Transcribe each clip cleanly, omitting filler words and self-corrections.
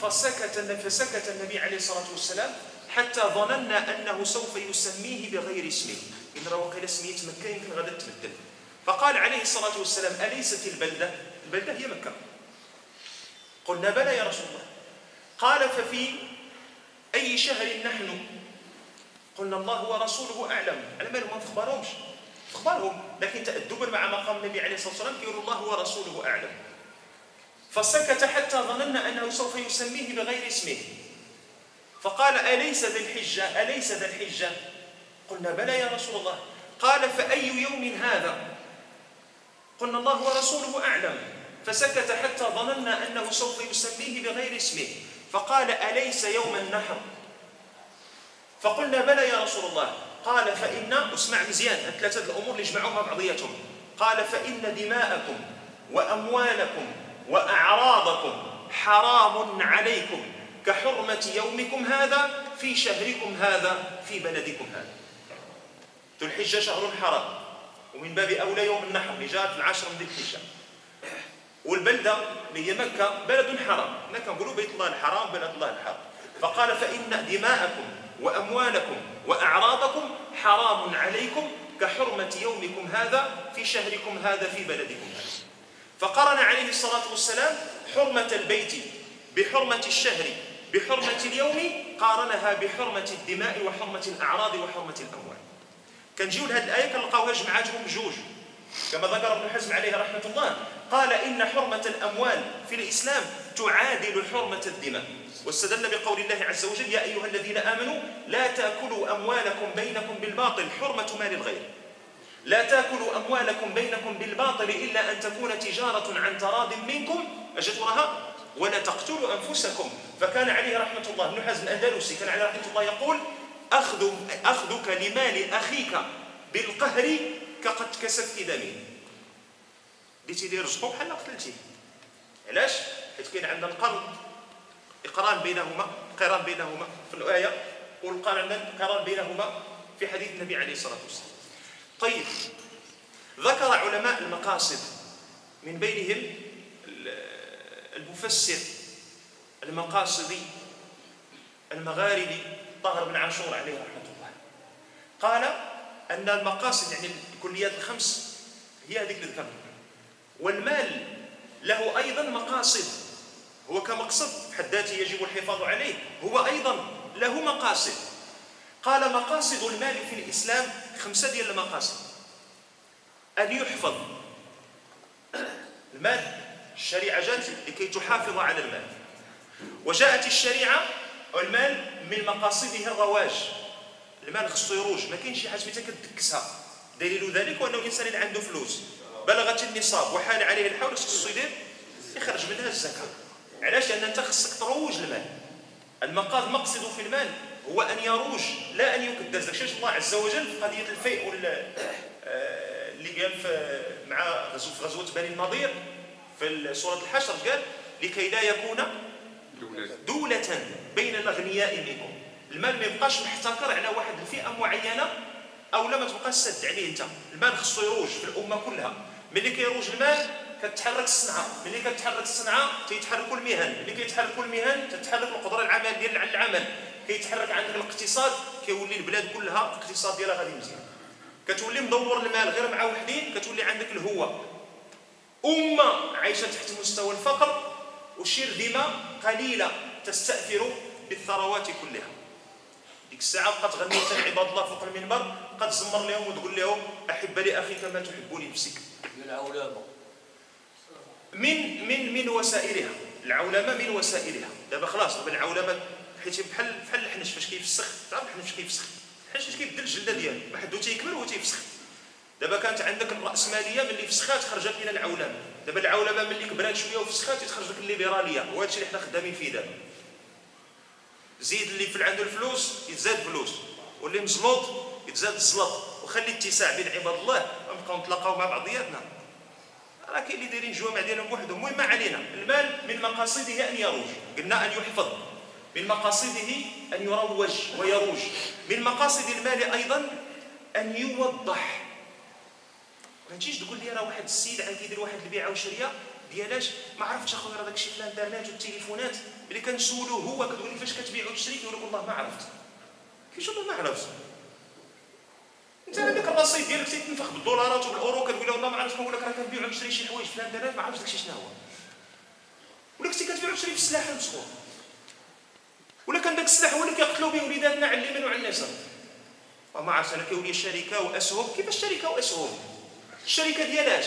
فسكت النبي عليه الصلاة والسلام حتى ظننا أنه سوف يسميه بغير اسمه، إن روق إلى اسمه مكة يمكن غدا تبدل. فقال عليه الصلاة والسلام: أليست البلدة؟ البلدة هي مكة. قلنا: بلى يا رسول الله. قال: ففي أي شهر نحن؟ قلنا: الله ورسوله أعلم. على بالهم ما تخبرهمش، تخبرهم، لكن تأدبا مع مقام النبي عليه الصلاة والسلام يقول الله ورسوله أعلم. فسكت حتى ظننا أنه سوف يسميه بغير اسمه. فقال: أليس ذا الحجة؟ أليس ذا الحجة؟ قلنا: بلى يا رسول الله. قال: فأي يوم هذا؟ قلنا: الله ورسوله أعلم. فسكت حتى ظننا أنه سوف يسميه بغير اسمه. فقال: أليس يوم النحر؟ فقلنا: بلى يا رسول الله. قال: فإن، اسمع مزيان ثلاثة الأمور اللي جمعوها بعضيتهم، قال: فإن دماءكم وأموالكم وأعراضكم حرام عليكم كحرمة يومكم هذا في شهركم هذا في بلدكم هذا. ذو الحجة شهر حرام، ومن باب أولى يوم النحر اللي جاء في العشر من ذي الحجة. والبلدة اللي هي مكة بلد حرام، حنا كنقولوا بيت الله الحرام، بلد الله الحرام. فقال: فإن دماءكم وأموالكم وأعراضكم حرام عليكم كحرمة يومكم هذا في شهركم هذا في بلدكم هذا. فقرن عليه الصلاة والسلام حرمة البيت بحرمة الشهر بحرمة اليوم، قارنها بحرمة الدماء وحرمة الأعراض وحرمة الأموال. كنجيو لهذه الآية كنلقاوها جمعاتهم بجوج، كما ذكر ابن حزم عليه رحمة الله، قال: إن حرمة الأموال في الإسلام تعادل حرمة الدماء. واستدل بقول الله عز وجل: يا أيها الذين آمنوا لا تأكلوا أموالكم بينكم بالباطل، حرمة مال الغير. لا تاكلوا أموالكم بينكم بالباطل إلا أن تكون تجارة عن تراض منكم، أجدرها، ولا تقتلوا أنفسكم. فكان عليه رحمة الله، ابن حزم الأندلسي كان عليه رحمة الله يقول: أخذك لمال أخيك بالقهر كقد كسفك دمه. ديتي دير رزقو بحال قتلتيه. علاش؟ حيت كاين عندنا القرن، إقران بينهما، قران بينهما في الآية، والقران بينهما في حديث النبي عليه الصلاة والسلام. طيب، ذكر علماء المقاصد من بينهم المفسر المقاصدي المغاربي طاهر بن عاشور عليه رحمة الله، قال أن المقاصد يعني الكليات الخمس هي هذيك اللي ذكرنا، والمال له أيضا مقاصد، هو كمقصد في حد ذاته يجب الحفاظ عليه، هو أيضا له مقاصد. قال مقاصد المال في الإسلام خمسة ديال المقاصد: أن يحفظ المال، الشريعة جاءت لكي تحافظ على المال، وجاءت الشريعة المال من مقاصده الرواج، المال خصو يروج، ما كاينش شي حاجة متى كتدكسها، دليل ذلك وأنه الإنسان اللي عنده فلوس بلغت النصاب وحال عليه الحول خصو يدير يخرج منها الزكاة. علاش؟ لأن أنت خصك تروج المال، المقصد في المال هو أن يروج لا أن يكدس. داكشي علاش الله عز وجل في قضية الفيء اللي قال مع غزوة بني النضير في سورة الحشر، قال لكي لا يكون دولة بين الأغنياء منكم، المال ما يبقاش محتكر على واحد الفئة معينة أو لا ما تبقاش سد عليه أنت، المال خصو يروج في الأمة كلها. ملي كيروج المال كتحرك الصنعة، ملي كتحرك الصنعة تيتحركوا المهن، ملي كيتحركوا المهن تتحرك القدرة العمل ديال العمل، كيتحرك عندك الاقتصاد، كيولي البلاد كلها الاقتصاد ديالها غادي مزيان. كتولي مدور المال غير مع وحدين، كتولي عندك الهوة، أمة عايشة تحت مستوى الفقر، وشرذمة قليلة تستأثر بالثروات كلها. ديك الساعة بقات غنية عباد الله فوق المنبر، قد تزمر لهم وتقول لهم أحب لأخي كما تحبني نفسك. من وسائلها العولمة، من وسائلها. دابا خلاص العولمة حيت بحال الحنش فاش كيفسخ، تعرف الحنش كيفسخ، الحنش كيبدل الجلدة ديالو، واحد تيكبر وهو تيفسخ. دابا كانت عندك الرأسمالية ملي فسخات خرجت من العولمة، دابا العولمة ملي كبرات شوية وفسخات تخرج لك الليبرالية، وهذا الشيء اللي حنا خدامين فيه دابا. زيد اللي عنده الفلوس يتزاد فلوس، واللي مزلوط يتزاد الزلط، وخلي اتساع بين عباد الله، غنبقاو نتلاقاو مع بعضياتنا. راه كاين اللي دايرين الجوامع ديالهم بوحدهم. المهم ما علينا، المال من مقاصده أن يروج، قلنا أن يحفظ، من مقاصده أن يروج ويروج، من مقاصد المال أيضا أن يوضح. ما تجيش تقول لي راه واحد السيد عاد كيدير واحد البيعه وشريه ديالاش، ما عرفتش اخويا راه داكشي في الانترنت والتليفونات، ملي كنسولوه هو كتقول لي فاش كتبيع وتشري كيقول لك والله ما عرفت. كيفاش والله ما عرفت؟ انت هذاك الرصيد ديالك تيتنفخ بالدولارات وبالاورو كتقول له والله ما عرفتش، كنقول لك راه كنبيع وتشري شي حوايج في الانترنت ما عرفتش داكشي شنو هو، ولا كنتي كتبيع وتشري في السلاح المسخور، ولا كان داك السلاح هو اللي كيقتلوا به وليداتنا على اليمين وعلى اليسار. ما عرفتش انا كيولي شركه واسهم. كيفاش شركه واسهم؟ الشركه ديالاش،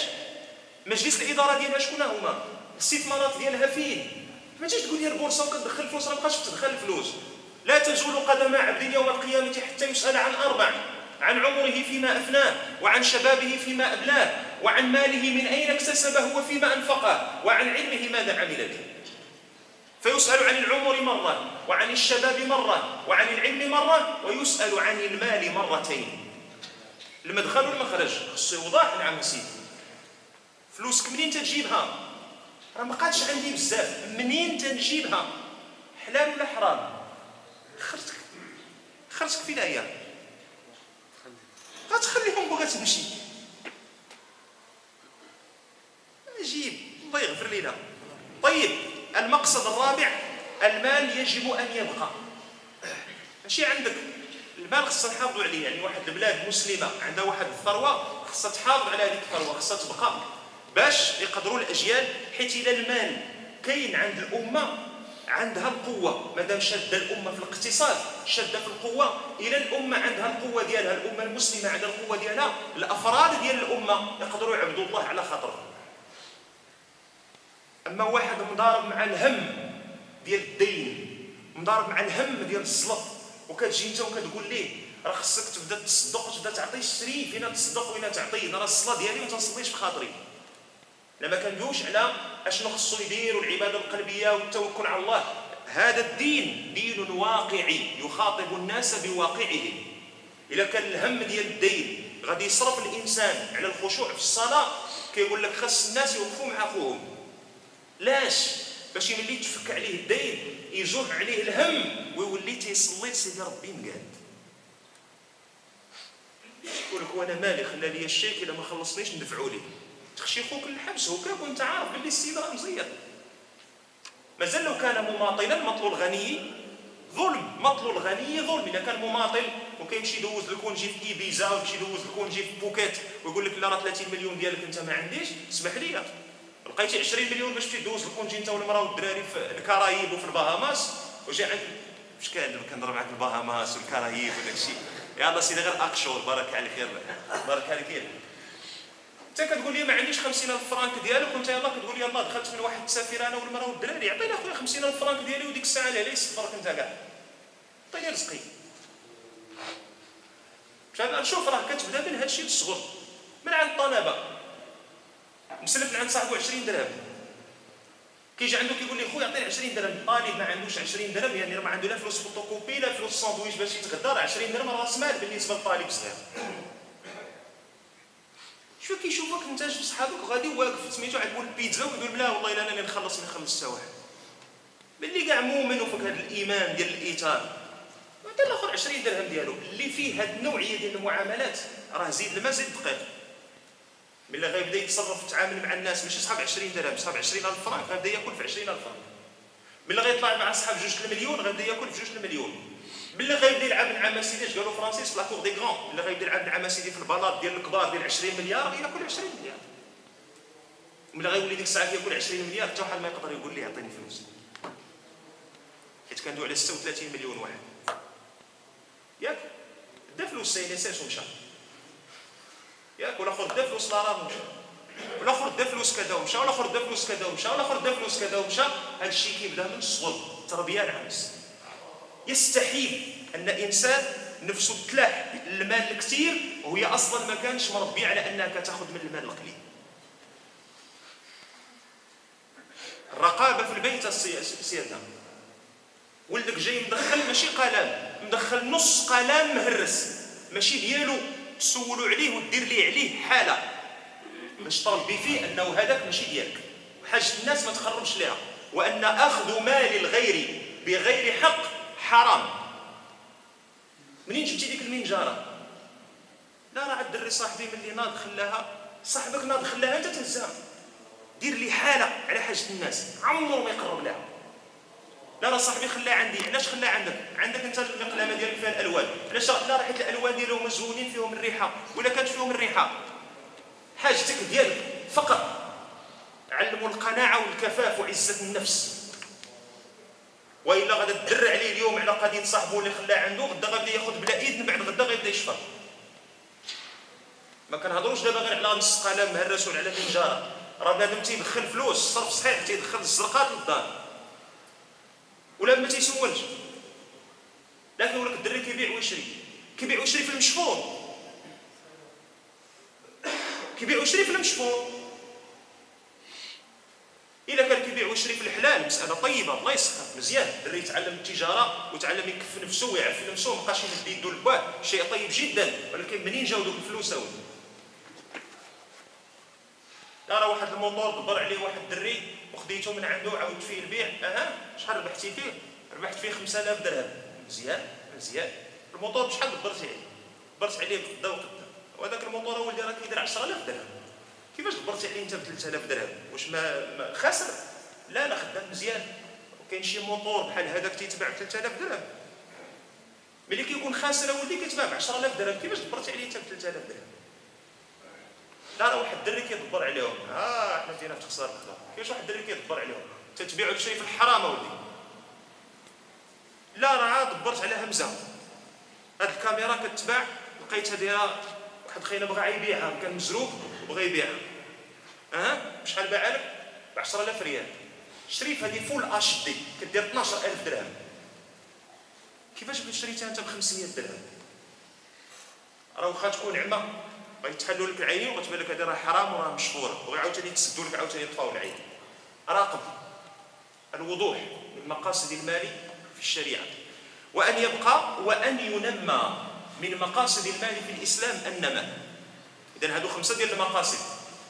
مجلس الاداره ديالها شكون هما، الاستثمارات ديالها فين؟ ما تجيش تقول لي البورصه وكتدخل الفلوس، راه ما بقاش تدخل الفلوس. لا تزول قدم عبد يوم القيامه حتى يسال عن اربع: عن عمره فيما افناه، وعن شبابه فيما ابلاه، وعن ماله من اين اكتسبه وفيما انفقه، وعن علمه ماذا عمل به. فيسال عن العمر مره، وعن الشباب مره، وعن العلم مره، ويسال عن المال مرتين. المدخل والمخرج خصو يوضح. نعم سيدي، فلوسك منين تجيبها؟ راه مابقاتش عندي بزاف، منين تنجيبها؟ حلال ولا حرام؟ خرجك فين هي؟ غتخليهم بغا تمشي. نجيب الله يغفر لينا. طيب، المقصد الرابع: المال يجب ان يبقى. ماشي عندك المال خصنا نحافظوا عليه، يعني واحد البلاد مسلمه عندها واحد الثروه خصها تحافظ على هذيك الثروه، خصها تبقى باش يقدروا الاجيال. حيت الا المال كاين عند الامه عندها القوه، مادام شاده الامه في الاقتصاد شاده في القوه، الا الامه عندها القوه ديالها، الامه المسلمه عندها القوه ديالها، الافراد ديال الامه يقدروا يعبدوا الله على خاطرهم. اما واحد مضارب مع الهم ديال الدين، مضارب مع الهم ديال الزلط، وكتجي انت وكتقول ليه راه خصك تبدا تصدق وتبدا تعطي، شري فينا تصدق وين تعطي، انا راه الصلاه ديالي ما تنصليش بخاطري. لا ما كندويوش على اشنو خصو يدير والعباده القلبيه والتوكل على الله. هذا الدين دين واقعي يخاطب الناس بواقعهم. الا كان الهم ديال الدين غادي يصرف الانسان على الخشوع في الصلاه، كيقول لك خص الناس يوقفوا مع اخوهم. لاش؟ باش ملي تفك عليه الدين يجوع عليه الهم ويولي تيصلي لسيدي ربي مقاد. يقول لك وانا مالي خلى لي الشيك الا ما خلصنيش ندفعوا ليه. تخشي خوك للحبس هكاك وانت عارف باللي السيده مزير. مازال لو كان مماطلا مطلو الغني ظلم، مطلو الغني ظلم. اذا كان مماطل وكيمشي يدوز الكونجي في ايبيزا ويمشي يدوز الكونجي في بوكيت ويقول لك لا راه 30 مليون ديالك انت ما عنديش، اسمح لي لقيتي 20 مليون باش تدوز الكونجي انت والمراه والدراري في الكرايب وفي الباهاماس وجا عندك واش كنضرب معاك الباهاماس والكرايب وداك الشيء. يلا سيدي غير اقشور بارك عليك، خير بارك عليك. انت كتقول لي ما عنديش 50000 فرانك ديالك وانت يلاه كتقول لي يلاه دخلت من واحد السفيره انا والمراه والدراري، عطيني اخويا 50000 فرانك ديالي وديك الساعه اللي عليه يصفرك انت كاع، عطيني رزقي. مشان نشوف راه كتبدا من هذا الشيء الصغر من عند الطلبه. مسلف عند صاحبو 20 درهم كيجي عنده كيقول لي خويا عطيني 20 درهم، طالب ما عندوش 20 درهم يعني راه ما عنده لا فلوس فوتوكوبي لا فلوس ساندويش باش يتغدى، راه 20 درهم راس مال بالنسبه للطالب صغير. شو كيشوفك انت في صحابك غادي واقف سميتو عند مول البيتزا ويقول لا والله الا انا اللي نخلص ما نخلص حتى واحد. ملي كاع مؤمن وفك هذا الايمان ديال الايثار عطى الاخر 20 درهم ديالو اللي فيه هذه النوعيه ديال المعاملات راه زيد لما زيد دقيق. ملي غيبدا يتصرف يتعامل مع الناس ماشي صحاب 20 درهم، صحاب 20000 فرانك غيبدا ياكل في 20000 فرانك. ملي غيطلع مع صحاب 2 المليون غيبدا ياكل في 2 المليون. ملي غيبدا يلعب العماسيديش قالوا فرانسيس في لاكور دي غران، ملي غيبدا يلعب العماسيدي في البلاط ديال الكبار ديال 20 مليار ياكل 20 مليار. ملي غيولي ديك الساعه ياكل 20 مليار حتى واحد ما يقدر يقول لي عطيني فلوس، حيت كندوي على 36 مليون واحد. ياك دا فلوس سينيساس ومشى، ياك والاخر دا فلوس لارام ومشى، والاخر دا فلوس كذا ومشى، والاخر دا فلوس كذا ومشى، والاخر دا فلوس كذا ومشى. هذا الشيء كيبدا من الصغر، تربيه العمس. يستحيل ان انسان نفسه تلاح المال الكثير وهي اصلا ما كانش مربي على انها كتاخذ من المال القليل. الرقابه في البيت سيادنا، ولدك جاي مدخل ماشي قلم، مدخل نص قلم مهرس ماشي ديالو، تسولوا عليه ودير ليه عليه حاله باش تربي فيه انه هذاك ماشي ديالك، حاجه الناس ما تخربش ليها. وان اخذ مال الغير بغير حق حرام. منين شفتي ديك المنجاره؟ لا راه عاد الدري صاحبي ملي ناض خلاها، صاحبك ناض خلاها انت تنساها. دير لي حاله على حاجه الناس، عمره ما يقرب لها. لا راه صاحبي خلاها عندي، علاش خلاها عندك؟ عندك انت المقلمه ديالك فيها الالوان، علاش؟ لا راه حيت الالوان ديالهم مزوينين فيهم الريحه، ولا كانت فيهم الريحه. حاجتك ديالك فقط. علموا القناعه والكفاف وعزه النفس. والا غادا تدر عليه اليوم على قضيه صاحبو اللي خلاه عنده، غدا غادي ياخذ بلا ايد، من بعد غدا غيبدا يشفر. ما كنهضروش دابا غير على نص قلم مهرس ولا على تنجاره، راه بنادم تيدخل فلوس صرف صحيح، تيدخل الزرقات للدار ولا ما تيسولش. لكن ولك الدري كيبيع ويشري، كيبيع ويشري في المشفور، كيبيع ويشري في المشفور. إلا كان كيبيع ويشري في الحلال مسألة طيبة الله يسخف مزيان، الدري يتعلم التجارة ويتعلم يكف نفسه ويعفي نفسه ومابقاش يمد يدو للباع، شيء طيب جدا. ولكن منين جاو دوك الفلوس هاو؟ لا راه واحد الموطور دبر عليه واحد الدري وخديته من عنده وعاودت فيه البيع، شحال ربحتي فيه؟ ربحت فيه 5000 درهم، مزيان مزيان. الموطور بشحال دبرتي عليه؟ دبرت عليه بقدا وقدا، وهذاك الموطور ولدي راه كيدير 10000 درهم. كيفاش دبرتي عليه انت ب 3000 درهم؟ واش ما خاسر؟ لا خدام مزيان. وكاين شي موطور بحال هذاك تيتباع ب 3000 درهم. ملي كيكون خاسر اولدي كيتباع ب 10000 درهم، كيفاش دبرتي عليه انت ب 3000 درهم؟ لا راه واحد الدري كيدبر عليهم، حنا بدينا في تخسار بكذا. كاينش واحد الدري كيدبر عليهم، تتبيعوا بشي في الحرام اولدي. لا راه دبرت على همزه، هاد الكاميرا كتباع، لقيتها دايره واحد خينا بغا يبيعها، كان مزروب بغا يبيعها. بشحال باعها لك؟ ب 10000 ريال. شري في هذه فول اش دي كدير 12000 درهم. كيفاش شريتها انت ب 500 درهم؟ راه واخا تكون عمى غيتحلوا لك العين وغتبان لك هذه راه حرام وراه مشفوره، وعاوتاني تسدوا لك عاوتاني يطفاو العين. راقب الوضوح من مقاصد المال في الشريعه. وان يبقى وان ينمى من مقاصد المال في الاسلام النمى. إذن هادو 5 ديال المقاصد: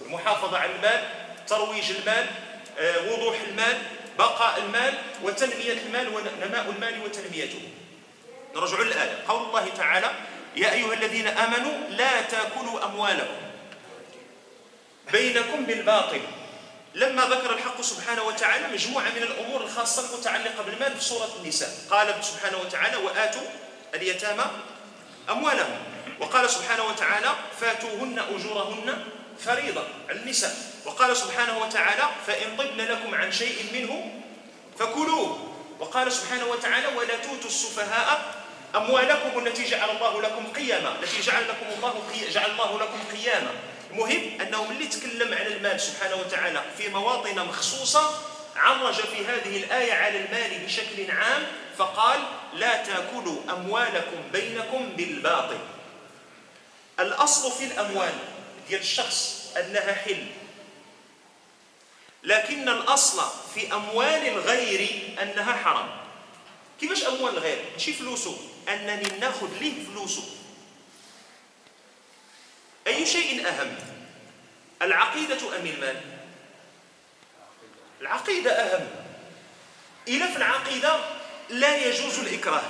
المحافظة على المال، ترويج المال، وضوح المال، بقاء المال، وتنمية المال ونماء المال وتنميته. نرجعوا للآية، قول الله تعالى: يا أيها الذين آمنوا لا تأكلوا أموالكم بينكم بالباطل. لما ذكر الحق سبحانه وتعالى مجموعة من الأمور الخاصة المتعلقة بالمال في سورة النساء، قال سبحانه وتعالى وآتوا اليتامى أموالهم، وقال سبحانه وتعالى فاتوهن أجورهن فريضة على النساء، وقال سبحانه وتعالى فإن طبن لكم عن شيء منه فكلوه، وقال سبحانه وتعالى ولا توتوا السفهاء أموالكم التي جعل الله لكم قياما، التي جعل الله لكم قياما. المهم أنه ملي تكلم على المال سبحانه وتعالى في مواطن مخصوصة عرج في هذه الآية على المال بشكل عام، فقال لا تأكلوا أموالكم بينكم بالباطل. الأصل في الأموال ديال الشخص أنها حل، لكن الأصل في أموال الغير أنها حرام. كيفاش أموال الغير؟ ماشي فلوسه، أنني ناخذ ليه فلوسه. أي شيء أهم، العقيدة أم المال؟ العقيدة أهم. إلا في العقيدة لا يجوز الإكراه،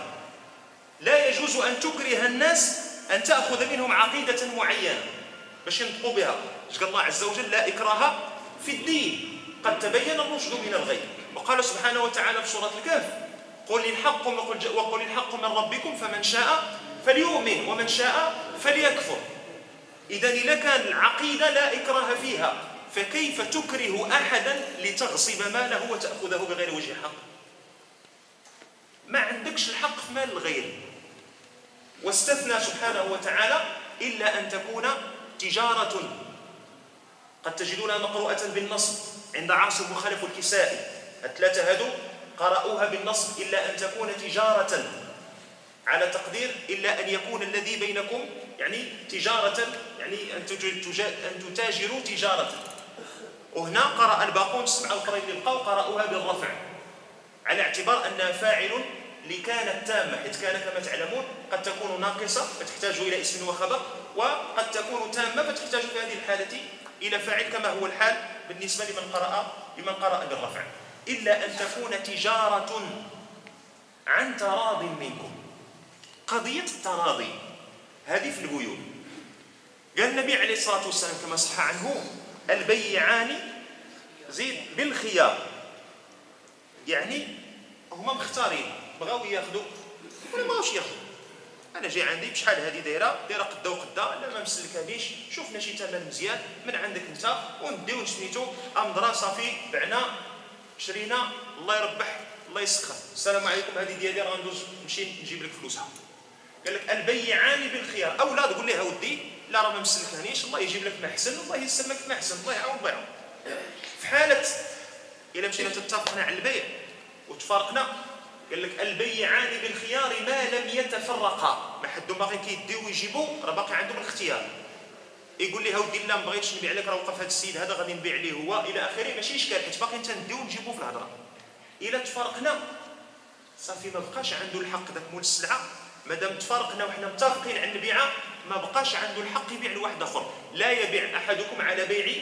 لا يجوز أن تكره الناس أن تأخذ منهم عقيدة معينة باش ينطقوا بها، باش قال الله عز وجل لا إكراه في الدين قد تبين الرشد من الغي، وقال سبحانه وتعالى في سورة الكهف قل الحق من ربكم فمن شاء فليؤمن ومن شاء فليكفر. إذا إذا كان العقيدة لا إكراه فيها، فكيف تكره أحدا لتغصب ماله وتأخذه بغير وجه حق؟ ما عندكش الحق في مال الغير. واستثنى سبحانه وتعالى إلا أن تكون تجارة، قد تجدونها مقروءة بالنصب عند عاصم وخلف الكسائي، الثلاثة هادو قرأوها بالنصب إلا أن تكون تجارة، على تقدير إلا أن يكون الذي بينكم، يعني تجارة، يعني أن تتاجروا تجارة. وهنا قرأ الباقون السبعة القرين للقاء قرأوها بالرفع على اعتبار أنها فاعل لكانت تامة، حيث كان كما تعلمون قد تكون ناقصة فتحتاج إلى اسم وخبر، وقد تكون تامة فتحتاج في هذه الحالة إلى فاعل كما هو الحال بالنسبة لمن قرأ بالرفع. إلا أن تكون تجارة عن تراض منكم. قضية التراضي هذه في البيوع، قال النبي عليه الصلاة والسلام كما صح عنه البيعان زيد بالخيار، يعني هما مختارين بغاو ياخذوا ولا ماغاوش ياخذوا. انا جاي عندي بشحال هذه دايره قدا وقدا، لا ما مسلكهاش، شوفنا شي ثمن مزيان من عندك انت ونديو نسميتو امضرا صافي، بعنا شرينا، الله يربح الله يسخر، السلام عليكم هذه ديالي راه ندوز نمشي نجيب لك فلوسها. قال لك البيعان بالخيار، او لا تقول لها ودي لا راه ما مسلكهنيش، الله يجيب لك ما احسن، الله يسمك ما احسن، الله يعاون بيعه. في حاله الا مشينا تتفقنا على البيع وتفارقنا، قال لك البيعان بالخيار ما لم يتفرقا، ما حدهم باقي كيديو ويجيبوا، راه باقي عندهم الاختيار. يقول لها ودي لا ما بغيتش نبيع لك، راه وقف هذا السيد هذا غادي نبيع ليه هو الى اخره، ماشي اشكال حيت باقي تنديو ونجيبوا في الهضره. الا تفارقنا صافي ما بقاش عنده الحق ذاك مول السلعه، مادام تفارقنا وحنا متفقين على البيعه ما بقاش عنده الحق يبيع لواحد اخر. لا يبيع احدكم على بيع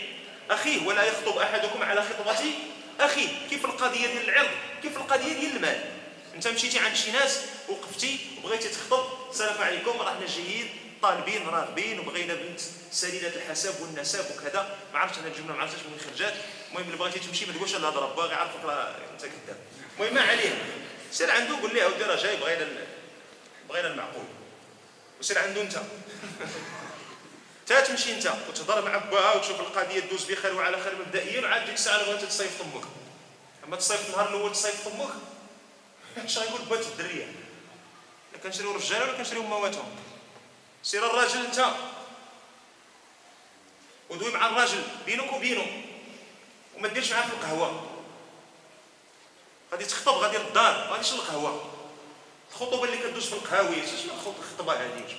اخيه ولا يخطب احدكم على خطبه اخيه. كيف القضيه ديال العرض، كيف القضيه ديال المال. انت مشيتي عند شي ناس وقفتي وبغيتي تخطب، السلام عليكم راه حنا جايين طالبين راغبين وبغينا بنت سليله الحساب والنسب وكذا، ما عرفتش انا الجمله ما عرفتش منين خرجات. المهم اللي بغيتي تمشي ما تقولش انا هضره، باغي عارفك راه انت كذاب. المهم ما عليه، سير عنده قول ليه اودي راه جاي بغينا المعقول، وسير عنده انت تا تمشي انت وتهضر مع باها وتشوف القضيه تدوز بخير وعلى خير مبدئيا، عاد ديك الساعه اللي بغيتي تصيف فمك، اما تصيف النهار الاول تصيف فمك اش غايقول بات الدريه؟ لا كنشريو رجاله ولا كنشريو مواتهم. سير الراجل انت ودوي مع الراجل بينك وبينه، وما ديرش معاه في القهوه. غادي تخطب غادي للدار، ماشي للقهوه. الخطوبه اللي كدوز في القهاوي شنو الخطبه هذيك؟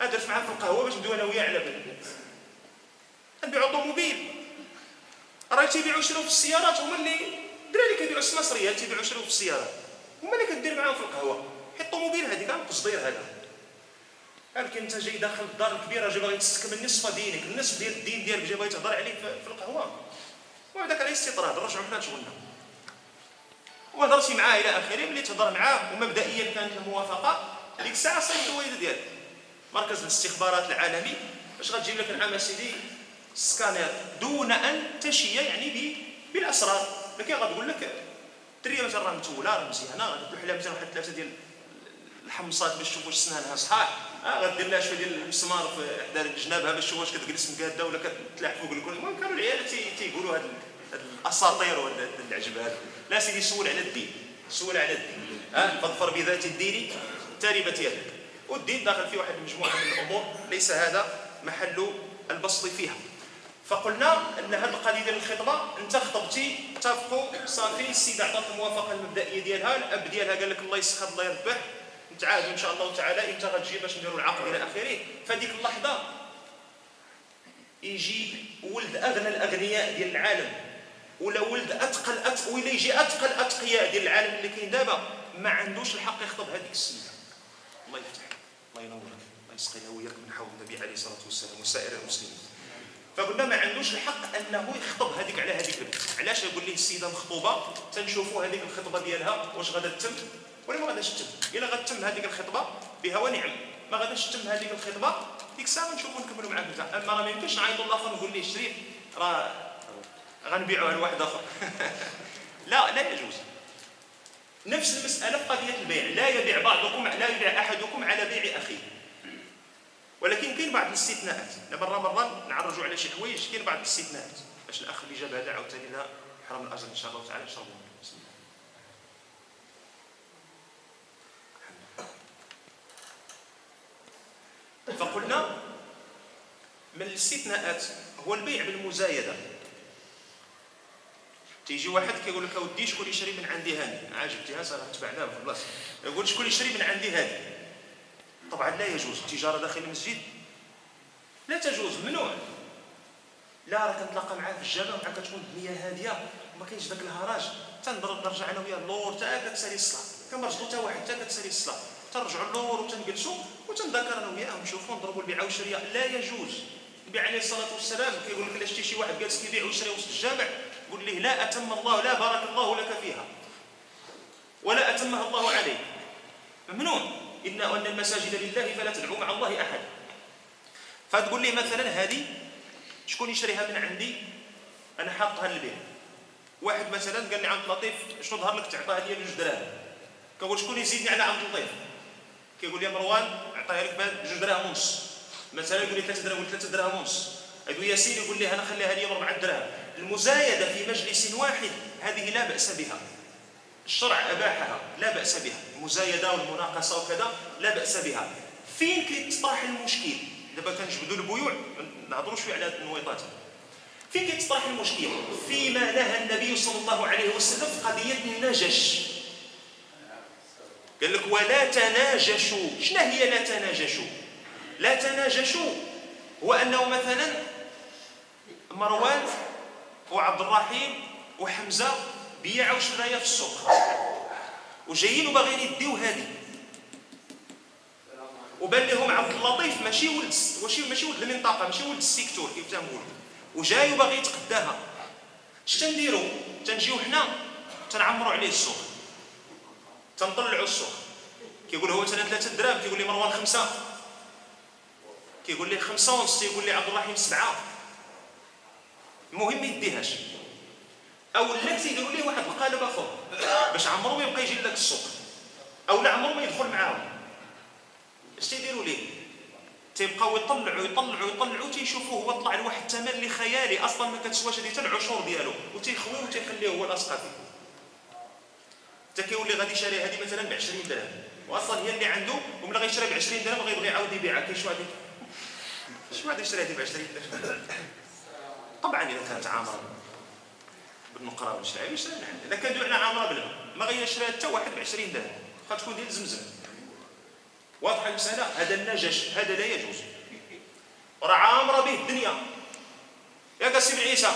درت معاه في القهوه باش ندوي انا وياه على بالي نبيعو طوموبيل، راه تيبيعو شرو في السيارات، هما اللي الدراري كيبيعو السماسريه تيبيعو شرو في السيارات، هما اللي كدير معاهم في القهوه، حيت الطوموبيل هذيك قصدير هذا. لكن انت جاي داخل الدار الكبيره جا باغي تستكمل نصف دينك، النصف ديال الدين ديالك جا باغي تهضر عليه في القهوه، وهذاك على استطراد نرجعو حنا لشغلنا. وهضرتي معاه الى اخره، ملي تهضر معاه ومبدئيا كانت الموافقه، هذيك الساعه صيفط الوالده ديالك مركز الاستخبارات العالمي باش غتجيب لك العام سيدي السكانير دون ان تشي يعني بالاسرار، لكن غتقول لك الدريه مثلا راه متوله راه مزيانه، غتروح لها مثلا واحد ثلاثه ديال الحمصات باش تشوف واش سنانها صحاح، غدير لها شويه ديال المسمار في حدا جنابها باش تشوف واش كتجلس مقاده ولا كتلاح فوق الكل. المهم كانوا العيال تيقولوا هاد الاساطير وهاد العجب هذا. لا سيدي سول على الدين، سول على الدين، فاظفر بذات الدين تربت يدك. والدين داخل فيه واحد المجموعه من الامور ليس هذا محل البسط فيها. فقلنا ان هذه القضيه الخطبه انت خطبتي اتفقوا صافي، السيده عطات الموافقه المبدئيه ديالها، الاب ديالها قال لك الله يسخر الله يربح، نتعاهدوا ان شاء الله تعالى امتى غتجي باش نديروا العقد الى اخره. فديك اللحظه يجي ولد اغنى الاغنياء ديال العالم ولا ولد ولا يجي اتقى الاتقياء ديال العالم اللي كاين دابا ما عندوش الحق يخطب هذيك السيده. الله يفتح، الله ينورك، الله يسقينا وياك من حوض النبي عليه الصلاه والسلام وسائر المسلمين. فقلنا ما عندوش الحق انه يخطب هذيك على هذيك البنت. علاش؟ يقول ليه السيده مخطوبه، تنشوفوا هذيك الخطبه ديالها واش غادا تتم ولا ما غاداش تتم. الا غتتم هذيك الخطبه بها ونعم، ما غاداش تتم هذيك الخطبه ديك الساعه نشوفوا نكملوا معاك. اما راه ما يمكنش نعيطوا لاخر نقول ليه شريف راه غنبيعوها لواحد اخر. لا لا يجوز. نفس المساله في قضيه البيع، لا يبيع بعضكم، لا يبيع احدكم على بيع اخيه. ولكن كاين بعض الاستثناءات، مره نعرجوا على شي حوايج، كاين بعض الاستثناءات باش الاخ اللي جاب هذا عاوتاني لا حرام الاجر ان شاء الله تعالى. نشربوا بسم الله. فقلنا من الاستثناءات هو البيع بالمزايده. تيجي واحد كيقول لك اودي شكون يشري من عندي هاني، عاجبتيها صافي تبعناها في البلاصه، يقول شكون يشري من عندي هاني. طبعا لا يجوز التجاره داخل المسجد، لا تجوز، ممنوع. لا راه كنتلاقى معاه في الجامع ومعاه كتكون الدنيا هاديه وما كاينش داك الهراج، تنضرب نرجع انا وياه اللور تا كتسالي الصلاه، كنرجعوا تا واحد تا كتسالي الصلاه، تنرجعوا اللور وتنجلسوا وتنذكر انا وياه ونشوفوا نضربوا البيعه والشريه. لا يجوز. النبي عليه الصلاه والسلام كيقول لك الا شتي شي واحد جالس كيبيع ويشري وسط الجامع قول ليه لا اتم الله، لا بارك الله لك فيها ولا اتمها الله عليك، ممنوع. ان المساجد لله فلا تدعوا مع الله احد. فتقول لي مثلا هذه شكون يشريها من عندي، انا حاطها للبيع. واحد مثلا قال لي عبد اللطيف شنو ظهر لك تعطيها لي بجوج دراهم، كنقول شكون يزيدني على عبد اللطيف، كيقول لي مروان عطيها لك بجوج دراهم ونص مثلا، يقول لي 3 دراهم ونص، هذو ياسين يقول لي انا خليها لي ب4 دراهم. المزايده في مجلس واحد هذه لا باس بها، الشرع اباحها لا باس بها، المزايده والمناقصه وكذا لا باس بها. فين كيتطرح المشكل؟ دابا كنجبدوا البيوع، نهضروا شويه على هاد النويطات. فين كيتطرح المشكل؟ فيما نهى النبي صلى الله عليه وسلم في قضيه النجش. قال لك ولا تناجشوا. شنو هي لا تناجشوا؟ لا تناجشوا هو انه مثلا مروان وعبد الرحيم وحمزه بيعوا شرايه في السوق وجايين وباغيين يديو هذه، وبان لهم عبد اللطيف ماشي ولد المنطقه، ماشي ولد السيكتور كيف تنقول، وجاي وباغي يتقداها. اش تنديروا؟ تنجيو حنا تنعمروا عليه السوق، تنطلعوا السوق. كيقول هو مثلا 3 دراهم، كيقول لي مروان 5، كيقول لي 5 ونص، يقول لي عبد الرحيم 7. المهم ما يديهاش. اولا تيديروا ليه واحد القالب اخر باش عمرو ما يبقى يجي لذاك السوق، اولا عمرو ما يدخل معاهم. اش تيديروا ليه؟ تيبقاو يطلعوا تيشوفوه هو طلع لواحد الثمن اللي خيالي اصلا ما كتسواش هذه حتى العشور ديالو، وتيخويه وتيخليه هو الاسقى فيه. حتى كيولي غادي يشري هذه مثلا ب 20 درهم واصلا هي اللي عنده، وملي غيشري ب 20 درهم غيبغي يعاود يبيعها. كاين شي واحد يشري هذه ب 20 درهم؟ طبعا اذا كانت عامره بالنقره ولا شي حاجه مش عندنا، اذا كان دوعنا عامره بالماء ما غيشريها حتى واحد ب 20 درهم، خا تكون ديال زمزم. واضحه المساله؟ هذا النجش، هذا لا يجوز، راه عامره به الدنيا. ياك سي بن عيسى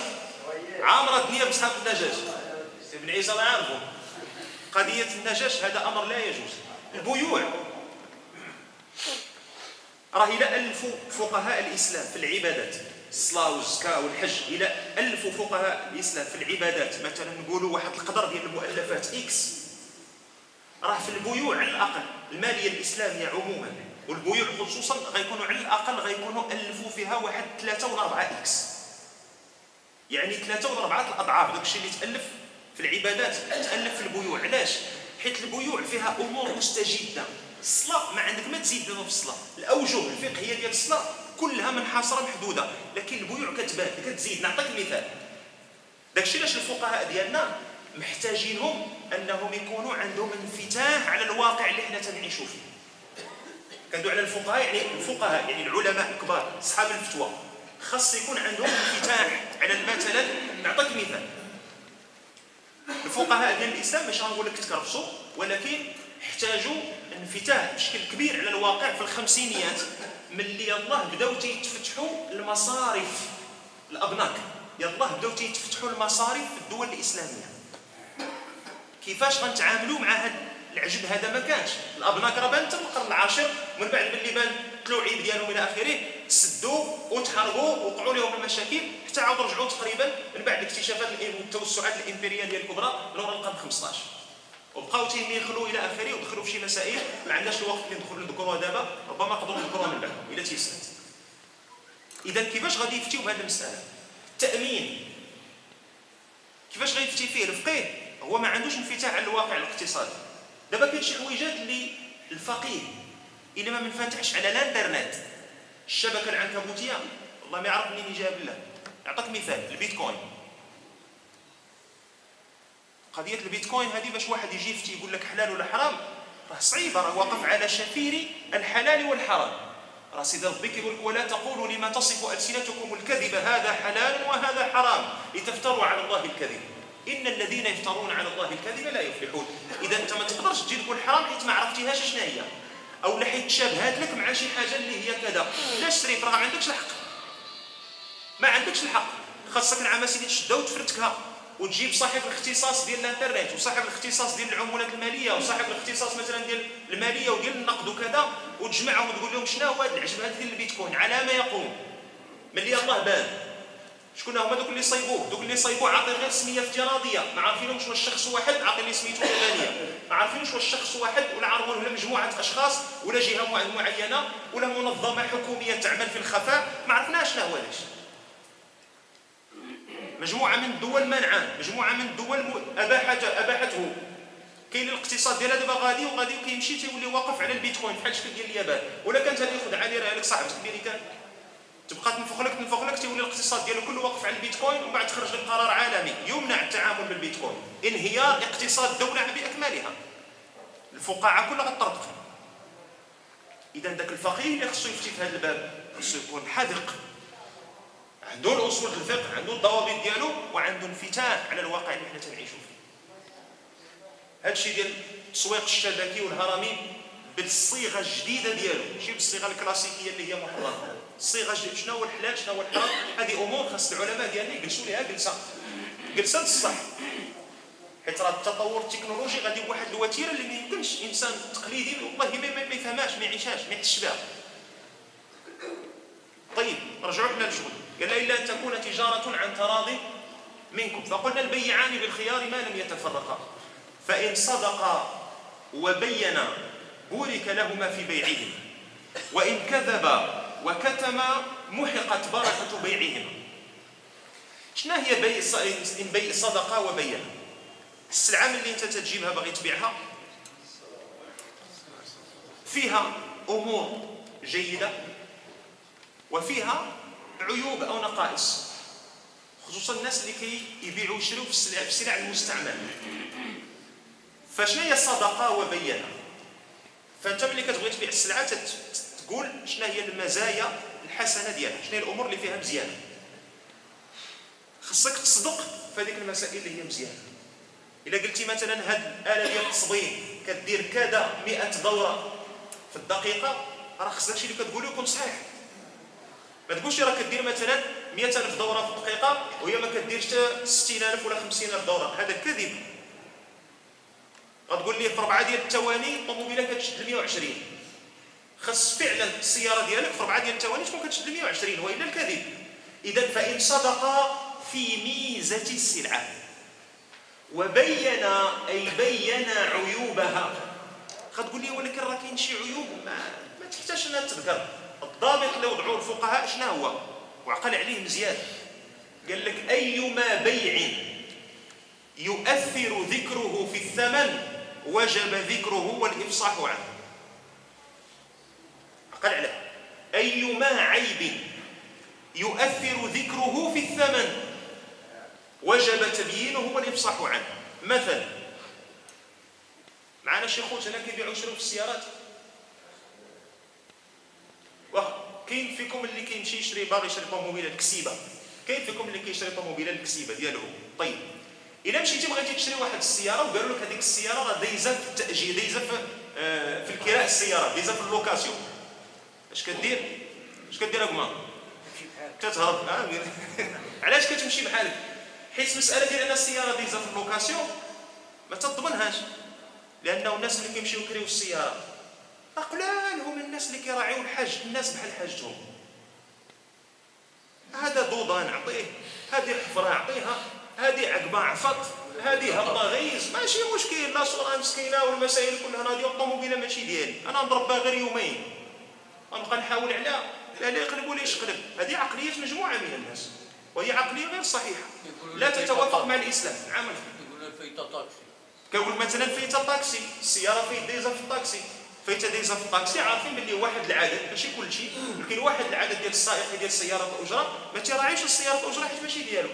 عامره الدنيا بصحاب النجش، سي بن عيسى الله يعرفه. قضيه النجش هذا امر لا يجوز. البيوع راه الى الفوا فقهاء الاسلام في العبادات، الصلاة والزكاة والحج، إلى ألفوا فقهاء الإسلام في العبادات. مثلا نقولوا واحد القدر ديال المؤلفات إكس، راه في البيوع على الاقل الماليه الاسلاميه عموما والبيوع خصوصا غيكونوا على الاقل غيكونوا الفوا فيها واحد 3 ولا 4 اكس، يعني 3 و4 الاضعاف داكشي اللي تالف في العبادات تالف في البيوع. علاش؟ حيت البيوع فيها امور مستجده. الصلاه ما عندك ما تزيد في الصلاه، الاوجه الفقهيه ديال الصلاه كلها منحصره محدوده، لكن البيوع كتبان كتزيد. نعطيك مثال، داكشي علاش الفقهاء ديالنا محتاجينهم انهم يكونوا عندهم انفتاح على الواقع اللي حنا تنعيشوا فيه. كندوي على الفقهاء، يعني الفقهاء يعني العلماء الكبار اصحاب الفتوى، خاص يكون عندهم انفتاح على المثلا. نعطيك مثال، الفقهاء ديال الاسلام ماشي غنقول لك تكرفسوا، ولكن احتاجوا انفتاح بشكل كبير على الواقع. في الخمسينيات ملي يلاه بداو تيتفتحوا المصارف الابناك، يلاه بداو تيتفتحوا المصارف في الدول الاسلاميه، كيفاش غنتعاملوا مع هذا العجب هذا؟ ما كانش الابناك راه بان حتى القرن العاشر، ومن بعد ملي بان طلعوا عيب ديالهم الى اخره سدوا وتحاربوا وقعوا لهم المشاكل حتى عاودوا رجعوا تقريبا من بعد اكتشافات التوسعات الامبرياليه الكبرى لورا القرن 15، وبقاو تيميخلوا الى اخره ودخلوا في شي مسائل ما عندناش الوقت اللي ندخلوا ندكروها دابا، ربما نقدروا ندكروها من بعد الى تيسات. اذا كيفاش غادي يفتيو بهذه المساله؟ التامين كيفاش غيفتي فيه الفقيه؟ هو ما عندوش انفتاح على الواقع الاقتصادي. دابا كاين شي حويجات اللي الفقيه الا ما منفتحش على الانترنت، الشبكه العنكبوتيه والله ما يعرف منين جايه بالله. نعطيك مثال، البيتكوين. قضيه البيتكوين هذه باش واحد يجي يفتي يقول لك حلال ولا حرام راه صعيبه، راه واقف على شفير الحلال والحرام. راه سيدي ربي كيقول لك ولا تقولوا لما تصف السنتكم الكذب هذا حلال وهذا حرام لتفتروا على الله الكذب، ان الذين يفترون على الله الكذب لا يفلحون. اذا انت ما تقدرش تجي تقول حرام حيت ما عرفتيهاش شنو هي، او لا حيت تشابهات لك مع شي حاجه اللي هي كذا. علاش شريف؟ راه ما عندكش الحق، ما عندكش الحق، خاصك نعم سيدي تشدها وتفرتكها وتجيب صاحب الاختصاص ديال الانترنت وصاحب الاختصاص ديال العمولات الماليه وصاحب الاختصاص مثلا ديال الماليه وديال النقد وكذا، وتجمعهم وتقول لهم شنو هو هذا العجب هذا ديال البيتكوين على ما يقوم. ملي الله بان شكون هما دوك اللي صايبوه؟ دوك اللي صايبوه عاطي غير سميه افتراضيه، ما عارفينهمش واش شخص واحد عاطي ليه سميتو فلانيه، ما عارفينش واش شخص واحد ولا عارفوه ولا مجموعه اشخاص ولا جهه معينه ولا منظمه حكوميه تعمل في الخفاء، ما عرفناش شنو هو. علاش؟ مجموعه من الدول منعان، مجموعه من الدول اباحته. كاين الاقتصاد ديالها دابا غادي وكيمشي تيولي واقف على البيتكوين بحال شكل ديال اليابان، ولا كانت هذه خدعه اللي راها لك صاحبتك الامريكان تبقى تنفخ لك تيولي الاقتصاد ديالو كله واقف على البيتكوين، ومن بعد تخرج لك قرار عالمي يمنع التعامل بالبيتكوين، انهيار اقتصاد دوله باكملها، الفقاعه كلها غتطرطق. اذا ذاك الفقيه اللي خصو يفتي في هذا الباب خصو يكون حذق، عنده الاصول الفقه، عنده الضوابط ديالو، وعنده انفتاح على الواقع اللي حنا تنعيشوا فيه. هذا الشيء ديال التسويق الشبكي والهرمي بالصيغه الجديده ديالو، ماشي بالصيغه الكلاسيكيه اللي هي محرمه، الصيغه شنو هو الحلال شنو هو الحرام. هذه امور خاص العلماء ديالنا يجلسوا ليها جلسه الصح، حيت راه التطور التكنولوجي غادي بواحد الوتيره اللي ما يمكنش انسان تقليدي والله ما يفهمهاش ما يعيشهاش ما يحسش بها. طيب رجعوا حنا للشغل، قال إلا أن تكون تجارة عن تراض منكم، فقلنا البيعان بالخيار ما لم يتفرقا، فإن صدقا وبينا بورك لهما في بيعهما، وإن كذبا وكتما محقت بركة بيعهما. شنو هي بيع صدقا وبينا؟ السلعة اللي أنت تجيبها باغي تبيعها فيها أمور جيدة وفيها عيوب او نقائص، خصوصا الناس اللي كيبيعوا ويشريوا في السلع المستعمله. فشنو هي الصدقه وبينها؟ فانت ملي كتبغي تبيع السلعه تقول شنو هي المزايا الحسنه ديالها، شنو هي الامور اللي فيها مزيانه، خصك تصدق في هذيك المسائل اللي هي مزيانه. الا قلتي مثلا هاد الاله ديال التصبين كدير كذا 100 دوره في الدقيقه، راه خص داكشي اللي كتقولو يكون صحيح. ما تقولش راه كدير مثلا 100,000 دوره في الدقيقه وهي ما كديرش 60,000 ولا 50,000 دوره، هذا كذب. غتقول لي في 4 ديال الثواني الطوموبيله كتشد 120، خاص فعلا السياره ديالك في 4 ديال الثواني تكون كتشد 120 والا الكذب. اذا فان صدق في ميزه السلعه وبين اي بين عيوبها غتقول لي ولكن راه كاين شي عيوب ما تحتاجش انها تذكر. الضابط اللي وضعوه الفقهاء شنو هو؟ وعقل عليه مزيان، قال لك ايما بيع يؤثر ذكره في الثمن وجب ذكره والافصاح عنه. عقل عليه. ايما عيب يؤثر ذكره في الثمن وجب تبيينه والافصاح عنه. مثلا معنا شي خوت هنا كيبيعوا يشريو في السيارات، كاين فيكم اللي كيمشي يشري باغي يشري طوموبيله الكسيبه، كاين فيكم اللي كيشري طوموبيله الكسيبه ديالو. طيب الا مشيتي بغيتي تشري واحد السياره وقالوا لك هذيك السياره راه دايزه في التاجير، دايزه في الكراء السياره، دايزه في اللوكاسيون، اش كدير؟ اش كدير اكما؟ كتهرب. علاش كتمشي بحالك؟ حيت المساله ديال ان السياره دايزه في اللوكاسيون ما تضمنهاش، لانه الناس اللي كيمشيو يكريو السياره راه قلال هما الناس اللي كيراعيو الحاج الناس بحال حاجتهم. هذا ضوضان عطيه، هذه حفره عطيها، هذه عقبه عفط، هذه هبه غيز، ماشي مشكل، لا صوره مسكينه والمسائل كلها راه ديال الطوموبيله ماشي ديالي، انا نضرب بها غير يومين غنبقى نحاول عليها، لا يقلب ولا يشقلب. هذه عقليه مجموعه من الناس وهي عقليه غير صحيحه لا تتوافق مع الاسلام. عمل كيقول فايته طاكسي، كيقول مثلا فايته طاكسي، السياره فايته دايزه في الطاكسي، فايته دايزه في الطاكسي. عارفين باللي واحد العدد ماشي كلشي، ولكن واحد العدد ديال السائقين ديال السيارات الاجره ما تيراعيش السيارات الاجره حيت ماشي ديالو،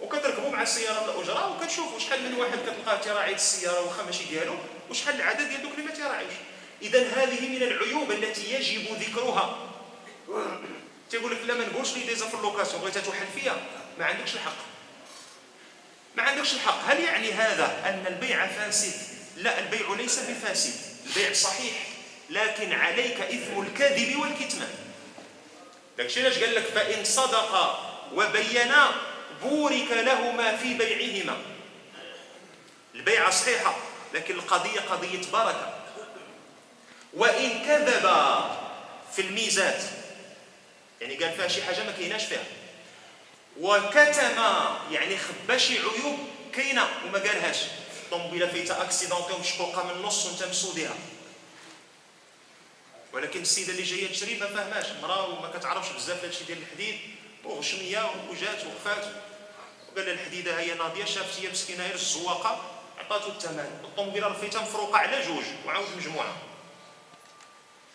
وكتركبوا مع السيارات الاجره وكتشوفوا شحال من واحد كتلقاه تيراعي السياره واخا ماشي ديالو وشحال العدد ديال دوك اللي ما تيراعيوش. اذا هذه من العيوب التي يجب ذكرها. تيقول لك لا ما نقولش لي دايزه في اللوكاسيون، بغيتها توحل فيا، ما عندكش الحق، ما عندكش الحق. هل يعني هذا ان البيع فاسد؟ لا، البيع ليس بفاسد، البيع صحيح، لكن عليك اثم الكذب والكتمان. داكشي علاش قال لك فان صدقا وبينا بورك لهما في بيعهما. البيعه صحيحه لكن القضيه قضيه بركه. وان كذبا في الميزات، يعني قال فيها شي حاجه ما كايناش فيها، وكتما يعني خبا شي عيوب كاينه وما قالهاش، الطوموبيله فيتها اكسيدونتي ومشقوقه من النص وانت مسوديها، ولكن السيده اللي جايه تشري ما فاهماش، مراه وما كتعرفش بزاف هادشي ديال الحديد وغشميه وجات وقفات وقال لها الحديده هي ناضيه، شافت هي مسكينه غير الزواقه عطاتو الثمن، الطوموبيله راه فيتها مفروقه على جوج وعاود مجموعه.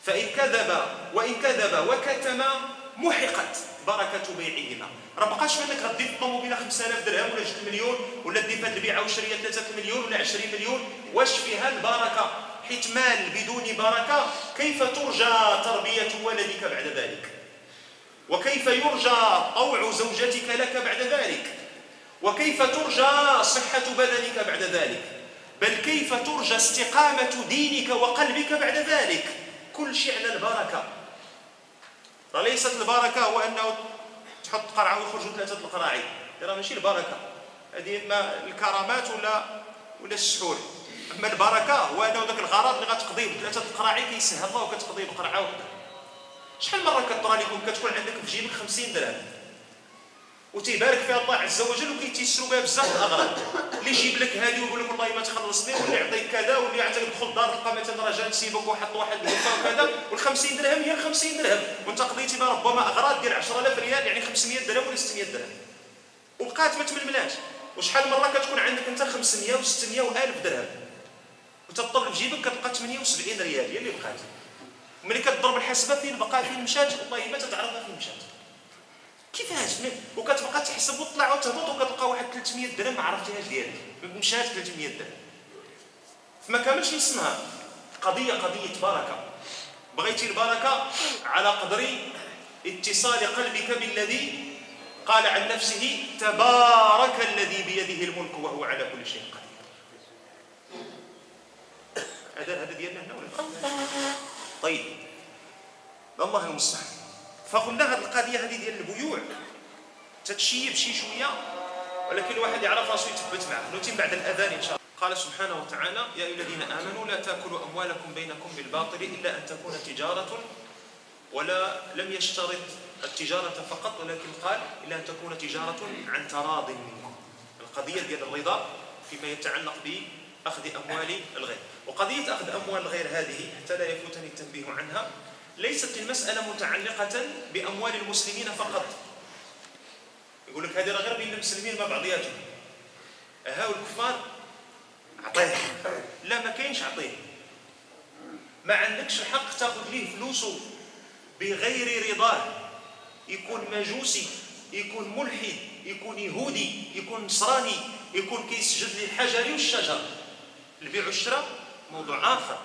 فان كذب وان كذب وكتما محقت بركه بيعهما. راه ما بقاش منك غدي في الطوموبيله 5000 درهم ولا 2 مليون ولا دي فهاد البيعه وشريه 3 مليون ولا 20 مليون، واش فيها البركه؟ حيت مال بدون بركه كيف ترجى تربيه ولدك بعد ذلك؟ وكيف يرجى طوع زوجتك لك بعد ذلك؟ وكيف ترجى صحه بدنك بعد ذلك؟ بل كيف ترجى استقامه دينك وقلبك بعد ذلك؟ كل شيء على البركه. ليست البركه هو انه تحط قرعه ويخرجوا ثلاثه القراعي، راه ماشي البركه هذه، اما الكرامات ولا السحور. اما البركه هو انه ذاك الغرض اللي غتقضيه بثلاثه القراعي كيسهل الله وكتقضيه بقرعه وحده. شحال مره كطرى لكم كتكون عندك في جيبك 50 درهم وتيبارك فيها الله عز وجل وكيتيسروا بها بزاف الاغراض، اللي يجيب لك هذه ويقول لك والله ما تخلصني، واللي يعطيك كذا، واللي يعطيك دخل الدار تلقى مثلا راه جا نسيبك وحط واحد الهوكه وكذا، وال50 درهم هي ال50 درهم وانت قضيتي بها ربما اغراض ديال 10000 ريال، يعني 500 درهم ولا 600 درهم وبقات ما تململاش. وشحال مره كتكون عندك انت 500 و600 و1000 درهم وتضطر في جيبك كتلقى 78 ريال هي اللي بقات، ملي كتضرب الحسبه فين بقى فين مشات والله ما تتعرفها فين مشات كيفاش، وكتبقى تحسب وتطلع وتهبط وكتلقى واحد 300 درهم ما عرفتيهاش ديالك، مشات 300 درهم فما كاملش اسمها. قضيه قضيه بركه. بغيتي البركه على قدر اتصال قلبك بالذي قال عن نفسه تبارك الذي بيده الملك وهو على كل شيء قدير. هذا ديالنا هنا ولا؟ طيب الله المستعان. فقلنا هذه القضيه هذه ديال البيوع تتشيب شي شويه، ولكن الواحد يعرف راسو يثبت معاه. نتم بعد الاذان ان شاء الله. قال سبحانه وتعالى يا ايها الذين امنوا لا تاكلوا اموالكم بينكم بالباطل الا ان تكون تجاره، ولا لم يشترط التجاره فقط، ولكن قال الا ان تكون تجاره عن تراض منكم. القضيه ديال الرضا فيما يتعلق أخذ أموال الغير. وقضية أخذ أموال الغير هذه حتى لا يفوتني التنبيه عنها، ليست المسألة متعلقة بأموال المسلمين فقط. يقول لك هذه غير بين المسلمين مع بعضياتهم، هاو الكفار عطيه، لا ما كاينش عطيه، ما عندكش الحق تاخذ ليه فلوسه بغير رضاه. يكون مجوسي، يكون ملحد، يكون يهودي، يكون نصراني، يكون كيسجد للحجر والشجر. البيع والشراء موضوع آخر،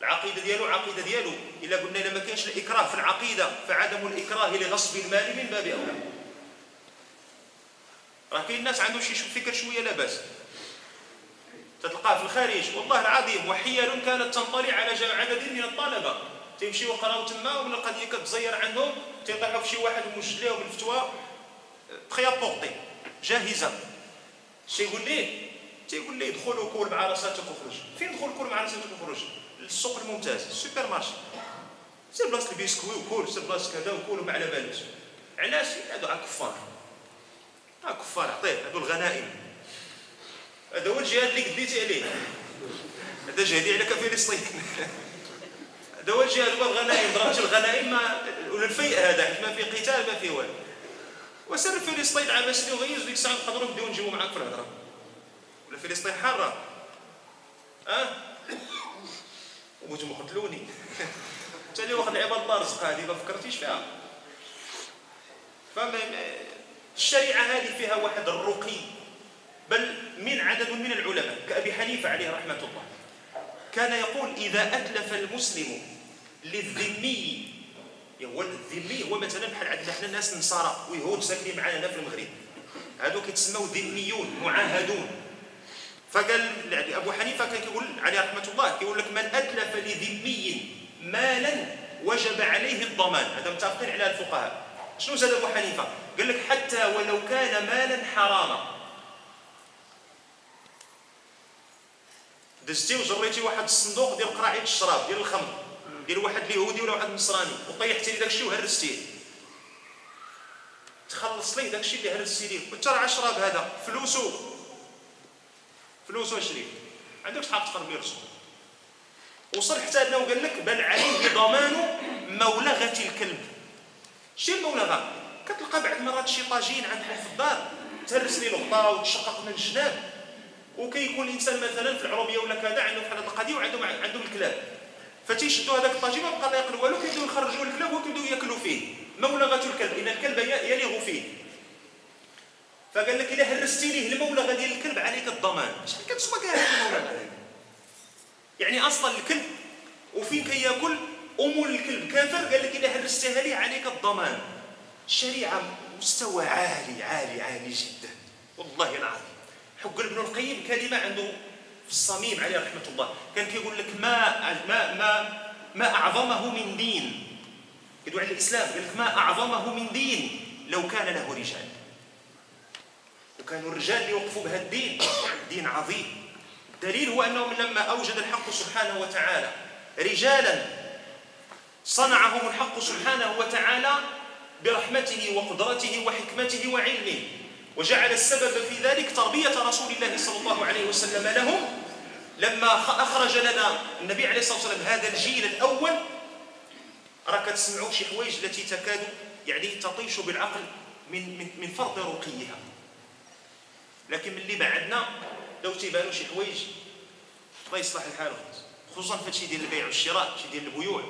العقيدة ديالو عقيدة ديالو. إلا قلنا إلا ما كانش الإكراه في العقيدة، فعدم الإكراه لغصب المال من باب أولى. راه كاين الناس عندهم شي فكر شوية لاباس، تتلقاه في الخارج والله العظيم. وحيل كانت تنطلي على عدد من الطلبة، تيمشيو يقراو تما ولا القضية كتزير عندهم، تيطيحوا في شي واحد وموجد لهم الفتوى بخيابورتي جاهزة. تيقول ليه؟ تيقول ليه دخل وكل مع راساتك وخرج. فين دخل وكل مع راساتك وخرج؟ السوق الممتاز، السوبر مارشي، سير بلاصة البيسكوي وكل، سير بلاصة كذا وكل وما على بالوش. علاش؟ هادو عا كفار، عا كفار عطيه، هادو الغنائم. هذا هو الجهاد اللي كديتي عليه، هذا جهدي على كفلسطين. هذا هو الجهاد، هو الغنائم، ضربت الغنائم ولا الفيء هذا، حيت ما فيه قتال ما فيه والو. وسر فلسطين عام باش نغيزو ديك الساعة نقدرو نبداو نجيبو معاك في الهضرة. ولا فلسطين حارة، وانتم قتلوني. حتى اللي واخد عباد الله رزق، هذه ما فكرتيش فيها. فالشريعة هذه فيها واحد الرقي، بل من عدد من العلماء كأبي حنيفة عليه رحمة الله كان يقول: إذا أتلف المسلم للذمي، الذمي هو مثلا بحال عندنا حنا الناس النصارى ويهود ساكنين معنا هنا في المغرب، هذو كيتسموا ذميون معاهدون. فقال أبو حنيفة كان كيقول عليه رحمة الله، كيقول لك: من أتلف لذمي مالا وجب عليه الضمان. هذا متفقين على الفقهاء. شنو زاد أبو حنيفة؟ قال لك: حتى ولو كان مالا حراما. دزتي وجريتي واحد الصندوق ديال قراعية الشراب ديال الخمر ديال واحد اليهودي ولا واحد النصراني، وطيحتي لي داكشي وهرستيه، تخلص ليه داكشي اللي هرستي ليه، وانت راه عشراب هذا فلوسو الشريف، ما عندكش حق تقرب ليه رجلك. وصل حتى انه قال لك: بل عليه ضمان مولغة الكلب. شنو المولغة؟ كتلقى بعض المرات شي طاجين عندنا في الدار تهرس ليه الغطاء وتشقق من الجناب، وكيكون الانسان مثلا في العروبيه ولا كذا عنده بحال هذه القضيه وعندهم الكلاب، فتيشدوا هذاك الطاجين ما بقى لا يقل والو، كيبداو يخرجوا الكلاب وكيبداو ياكلوا فيه. مولغه الكلب، ان الكلب يلغ فيه. فقال لك: الا هرستي ليه المولغه ديال الكلب عليك الضمان. شحال كتسوى كاع هذه المولغه؟ يعني اصلا الكلب وفين كياكل ام الكلب كافر، قال لك: الا هرستيها ليه عليك الضمان. الشريعه مستوى عالي عالي عالي جدا والله العظيم. حق ابن القيم كلمه عنده في الصميم عليه رحمه الله، كان كيقول لك: ما اعظمه من دين. كيدعو على الاسلام، قال لك: ما اعظمه من دين لو كان له رجال. وكانوا الرجال اللي وقفوا بهذا الدين، دين عظيم. الدليل هو انهم لما اوجد الحق سبحانه وتعالى رجالا صنعهم الحق سبحانه وتعالى برحمته وقدرته وحكمته وعلمه، وجعل السبب في ذلك تربية رسول الله صلى الله عليه وسلم لهم. لما أخرج لنا النبي عليه الصلاة والسلام هذا الجيل الأول، راك تسمعوا شي حوايج التي تكاد يعني تطيش بالعقل من فرط رقيها. لكن من اللي بعدنا لو تيبانوا شي حوايج الله يصلح الحال، خصوصا في هادشي ديال البيع والشراء، شي ديال البيوع.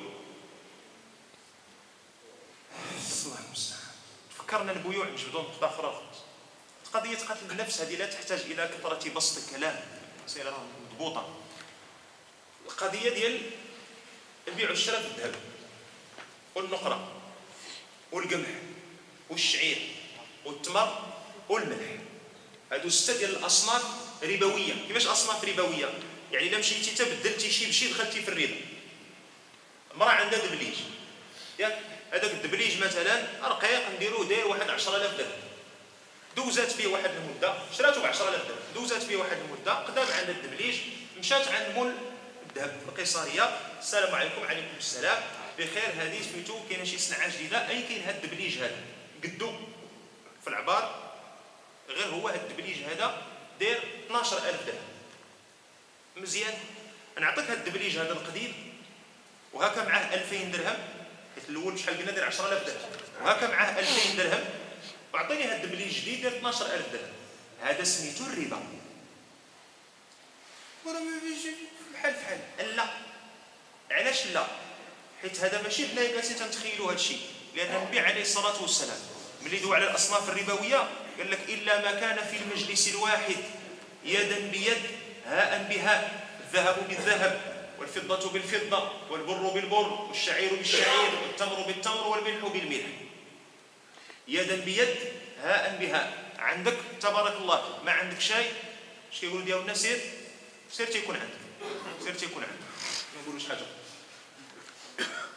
الله المستعان، فكرنا البيوع نجبدو نقطة أخرى. قضية قتل النفس هذه لا تحتاج إلى كثرة بسط الكلام، سيرة مضبوطة. القضية ديال البيع والشراء بالذهب والنقرة والقمح والشعير والتمر والملح، هادو 6 ديال الأصناف ربوية. كيفاش أصناف ربوية؟ يعني إلا مشيتي تبدلتي شي بشي دخلتي في الربا. المرأة عندها دبليج، ياك هذاك الدبليج مثلا رقيق نديروه داير واحد 10000 درهم، دوزات فيه واحد المده، شراته ب 10000 درهم، دوزات فيه واحد المده، قدام عند الدبليج، مشات عند مول الذهب في القيصريه: السلام عليكم. عليكم السلام، بخير، هذه سميتو كاينه شي صنعه جديده، اي كاين هذا الدبليج هذا، قدو في العبار غير هو هذا الدبليج هذا داير 12000 درهم، مزيان نعطيك هاد الدبليج هذا القديم وهاكا معاه 2000 درهم، حيت الاول شحال قلنا داير 10000 درهم، وهاكا معاه 2000 درهم، وعطيني هاد الدبليج الجديد داير 12000 درهم. هذا سميتو الربا. وراه ما فيش بحال فحال. لا، علاش لا؟ حيت هذا ماشي حنايا كاسين تنتخيلوا هاد الشيء، لان النبي عليه الصلاه والسلام ملي دوى على الاصناف الربويه قال لك الا ما كان في المجلس الواحد يدا بيد هاء بهاء، الذهب بالذهب والفضه بالفضه والبر بالبر والشعير بالشعير والتمر بالتمر والملح بالملح. يدا بيد هاء بهاء، عندك تبارك الله، ما عندك شيء اش كيقولوا ديال الناس، سير تيكون عندك، سير تيكون عندك، ما نقولوش حاجه.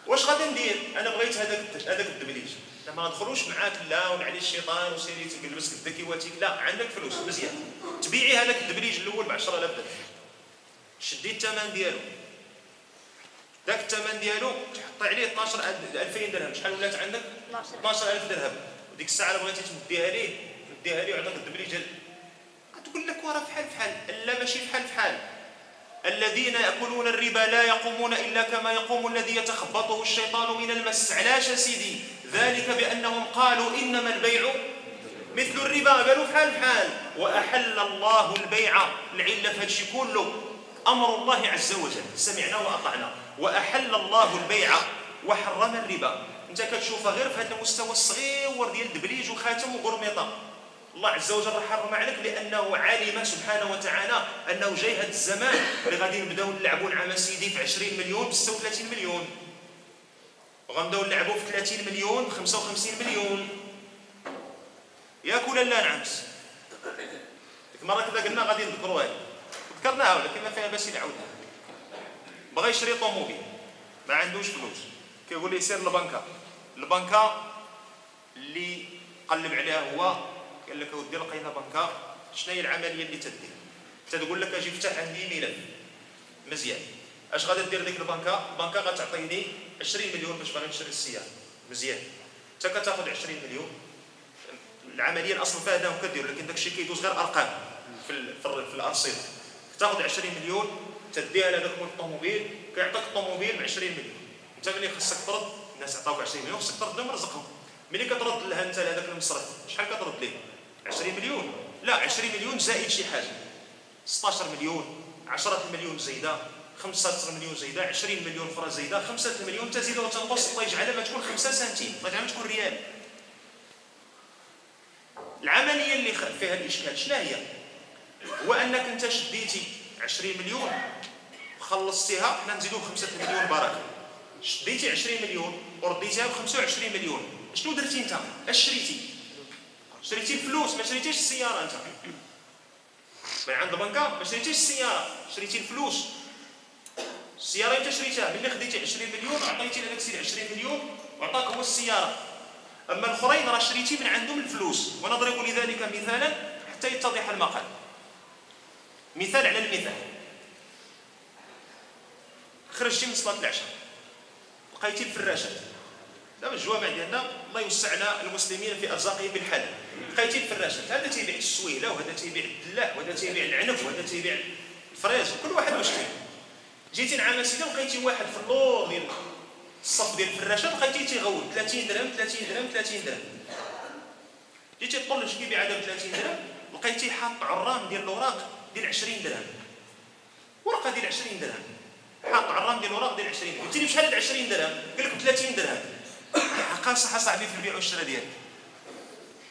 واش غادي ندير؟ انا بغيت هذاك الدبليج، لما ندخلوش معاك لا ونعلي الشيطان وسيري تلبسك الذكيواتيك، لا عندك فلوس مزيان تبيعي هذاك الدبليج الاول ب 10000 درهم، شدي الثمن ديالو، ذاك الثمن ديالو تحطي عليه 2000 درهم، شحال ولات عندك؟ 12000 درهم. وديك الساعه الا بغيتي تمديها ليه نديها ليه وعطاك الدبليج، غتقول لك وراه فحال فحال. لا ماشي فحال فحال. الذين يأكلون الربا لا يقومون إلا كما يقوم الذي يتخبطه الشيطان من المس. علاش سيدي؟ ذلك بأنهم قالوا إنما البيع مثل الربا، قالوا بحال بحال. وأحل الله البيع، العلة في هادشي كله أمر الله عز وجل، سمعنا وأطعنا. وأحل الله البيع وحرم الربا. أنت كتشوفها غير في هذا المستوى الصغير ديال دبليج وخاتم وقرميطة. الله عز وجل حرم عليك لانه علم سبحانه وتعالى انه جاي هذا الزمان اللي غادي نبداو نلعبوا العام سيدي في 20 مليون ب 36 مليون، وغنبداو نلعبوا في 30 مليون ب 55 مليون. ياك ولا لا؟ نعمس. ديك المره كذا قلنا غادي نذكروها، ذكرناها ولكن ما فيها باش نعاودها. بغى يشري طوموبيل ما عندوش فلوس، كيقول لي سير للبنكه. البنكه اللي قلب عليها هو قال لك اودي لقينا بنكه، شنو هي العمليه اللي تدير؟ تتقول لك اجي افتح عندي ملف مزيان. اش غادي دير ديك البنكه؟ البنكه غتعطيني 20 مليون باش باغي نشري السياره مزيان، حتى كتاخذ 20 مليون. العمليه الاصل فيها هذا كدير، لكن داك الشيء كيدوز غير ارقام في الارصده. تاخذ 20 مليون تديها لهذاك الطوموبيل، كيعطيك الطوموبيل ب 20 مليون. انت ملي خصك ترد، الناس عطاوك 20 مليون خصك تردهم رزقهم. ملي كترد لها انت لهذاك المصرف شحال كترد ليه؟ 20 مليون، لا 20 مليون زائد شي حاجه، 16 مليون، 10 مليون زايده، 15 مليون زايده، 20 مليون اخرى زايده، 5 مليون تزيد وتنقص، الله يجعلها ما تكون 5 سنتيم، الله يجعلها تكون ريال. العمليه اللي فيها الاشكال شنو هي؟ هو انك انت شديتي 20 مليون وخلصتيها، حنا نزيدو 5 مليون بركه، شديتي 20 مليون ورديتيها ب 25 مليون. شنو درتي انت؟ اش شريتي؟ شريتي الفلوس، ما شريتيش السياره. انت من عند البنكه ما شريتيش السياره، شريتي الفلوس. السياره انت شريتها ملي خديتي 20 مليون عطيتي لهذاك السيد 20 مليون وعطاك هو السياره. اما الاخرين راه شريتي من عندهم الفلوس. ونضرب لذلك مثالا حتى يتضح المقال. مثال على المثال. خرجتي من صلاه العشاء لقيتي الفراشات، دابا الجوامع ديالنا الله يوسع على المسلمين في ارزاقهم بالحلال، لقيتي الفراشات، هذا تيبيع السويله وهذا تيبيع الدلاح وهذا تيبيع العنب وهذا تيبيع الفريز، كل واحد واش كاين. جيتي نعام السيده لقيتي واحد في اللور ديال الصف ديال الفراشات، لقيتيه تيغول 30 درهم 30 درهم 30 درهم. جيتي تطلش كيبيع هذا ب 30 درهم، لقيتيه حاط عرام ديال الوراق ديال 20 درهم، ورقه ديال 20 درهم، حاط عرام ديال الوراق ديال 20 درهم. قلتي لي بشحال هاد 20 درهم؟ قال لك 30 درهم. حقا صح صاحبي في البيع والشراء ديالك.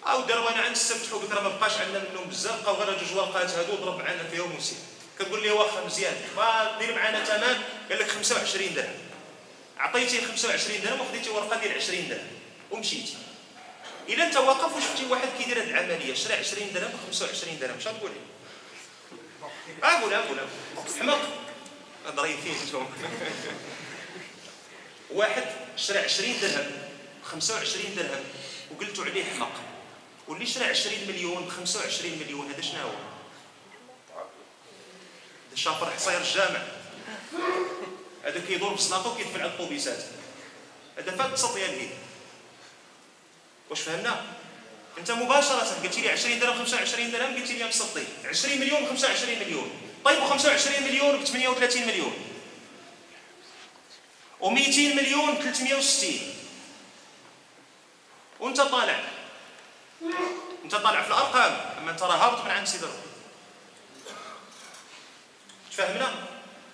او دار وانا عند السبت وبكره ما بقاش عندنا منهم بزاف، بقاو غير جوج ورقات هادو ضرب معنا فيهم ونسيت. كتقول لي واخا مزيان دير معنا ثمن، قال لك 25 درهم. عطيتيه 25 درهم وخديتي ورقه ديال 20 درهم ومشيتي. الا انت واقف وشفتي واحد كيدير هاد العمليه، شرا 20 درهم ب 25 درهم، شنو تقول لي؟ قولها حمق ضريب فيه انتم. واحد شرا 20 درهم ب 25 درهم وقلتوا عليه حمق، واللي شرا 20 مليون ب 25 مليون، هذا شنو هو؟ هذا شافر حصير الجامع، هذا كيدور بصلاطو وكيدفع على الطوبيسات، هذا فات السطيه الهيد. واش فهمنا؟ انت مباشره قلت لي 20 درهم 25 درهم، قلت لي مسطي 20 مليون 25 مليون، طيبوا 25 مليون ب 38 مليون و200 مليون ب 360، وانت طالع في الارقام، اما انت راه هابط من عند سيدي ربي. تفهمنا؟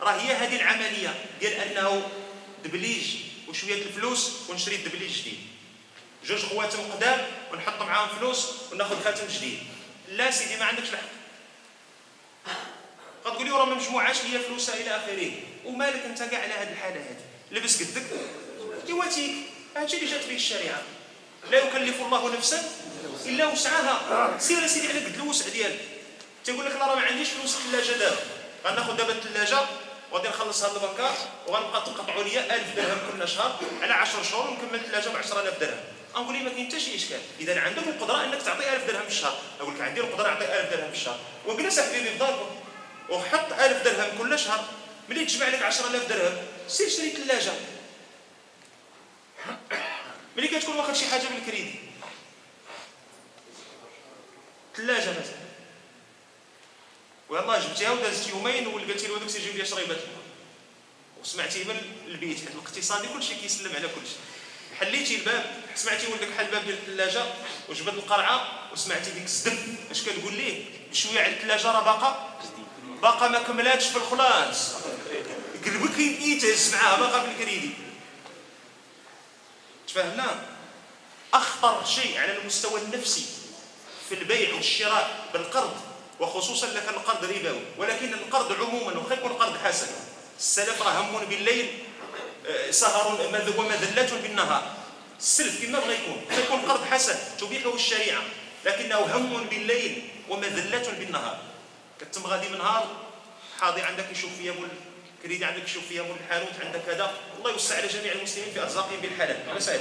راه هي هذه العمليه ديال انه دبليج وشويه الفلوس ونشري الدبليج جديد، جوج خواتم قدام ونحط معاهم فلوس وناخذ خاتم جديد. لا سيدي ما عندكش الحق. غتقول لي راه ما مجموعاش ليا فلوسها الى اخره، ومالك انت كاع على هذه الحاله هذه، لبس قدك دواتيك، هادشي اللي جات فيه الشريعه. لا يكلف الله نفسا الا وسعها. سير سيدي على قد الوسع ديالك. تيقول لك لا راه ما عنديش فلوس الثلاجه دابا، غناخذ دابا الثلاجه وغادي نخلص هاد البنكه وغنبقى تقطعوا ليا 1000 درهم كل شهر على 10 شهور ونكمل الثلاجه ب 10000 درهم. غنقول لي ما كاين حتى شي اشكال، اذا عندك القدره انك تعطي 1000 درهم في الشهر. نقول لك عندي القدره نعطي 1000 درهم في الشهر، وجلس حبيبي في دارك وحط 1000 درهم كل شهر، ملي تجمع لك 10000 درهم سير شري ثلاجه. ملي كتكون واخد شي حاجه بالكريدي، ثلاجه مثلا، ويلا جبتيها ودازت يومين ولقيتي له هذوك تيجيو ليا شريبات الماء، وسمعتي من البيت حيت الاقتصادي كلشي كيسلم على كلشي. حليتي الباب، سمعتي ولدك حل الباب ديال الثلاجه وجبد القرعه وسمعتي ديك الزدب اش كتقول ليه؟ بشويه على الثلاجه راه باقا ما كملاتش في الخلاص. قلبك يتهز معاها باقا في الكريدي. تفهمنا؟ اخطر شيء على المستوى النفسي في البيع والشراء بالقرض، وخصوصا لك القرض ربوي، ولكن القرض عموما وخا يكون قرض حسن. السلف راه هم بالليل سهر ومذلة بالنهار. السلف كما بغى يكون، تكون قرض حسن تبيحه الشريعه، لكنه هم بالليل ومذلة بالنهار. كتم غادي من نهار حاضي عندك يشوف فيا مول كريدي، عندك يشوف فيا مول الحانوت، عندك كذا. الله يوسع على جميع المسلمين في ارزاقهم بالحلال. انا سعيد.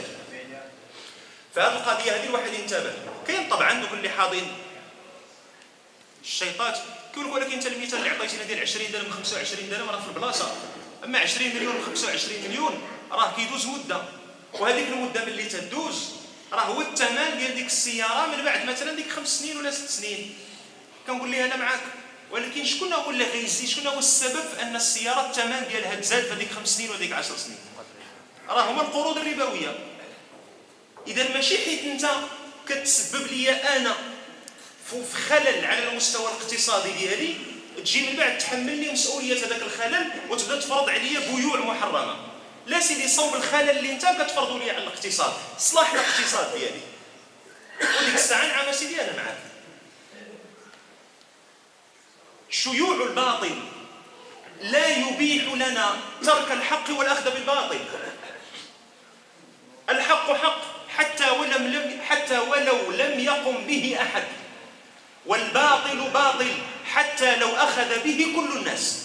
فهذه القضيه هذه الواحد ينتبه. كاين طبعا دوك اللي حاضين الشيطات كيقول لك ولكن انت المثال اللي عطيتينا ديال 20 درهم 25 درهم راه في البلاصه، اما 20 مليون 25 مليون راه كيدوز مده، وهذيك المده ملي تدوز راه هو الثمن ديال ديك السياره من بعد مثلا ديك 5 سنين ولا 6 سنين. كنقول ليه انا معاك، ولكن شكون هو اللي غيزيد؟ شكون هو السبب في ان السياره الثمن ديالها تزاد في هذيك 5 سنين ولا ديك 10 سنين؟ راه هما القروض الربويه. اذا ماشي حيت انت كتسبب ليا انا في خلل على المستوى الاقتصادي ديالي تجي من بعد تحملني مسؤوليه هذاك الخلل وتبدا تفرض عليا بيوع محرمه. لا سيدي، صوب الخلل اللي انت كتفرضوا لي على الاقتصاد، صلاح الاقتصاد ديالي، وديك الساعه نعم سيدي انا معاك. شيوع الباطل لا يبيح لنا ترك الحق والاخذ بالباطل. الحق حق حتى ولو لم يقم به احد، والباطل باطل حتى لو اخذ به كل الناس.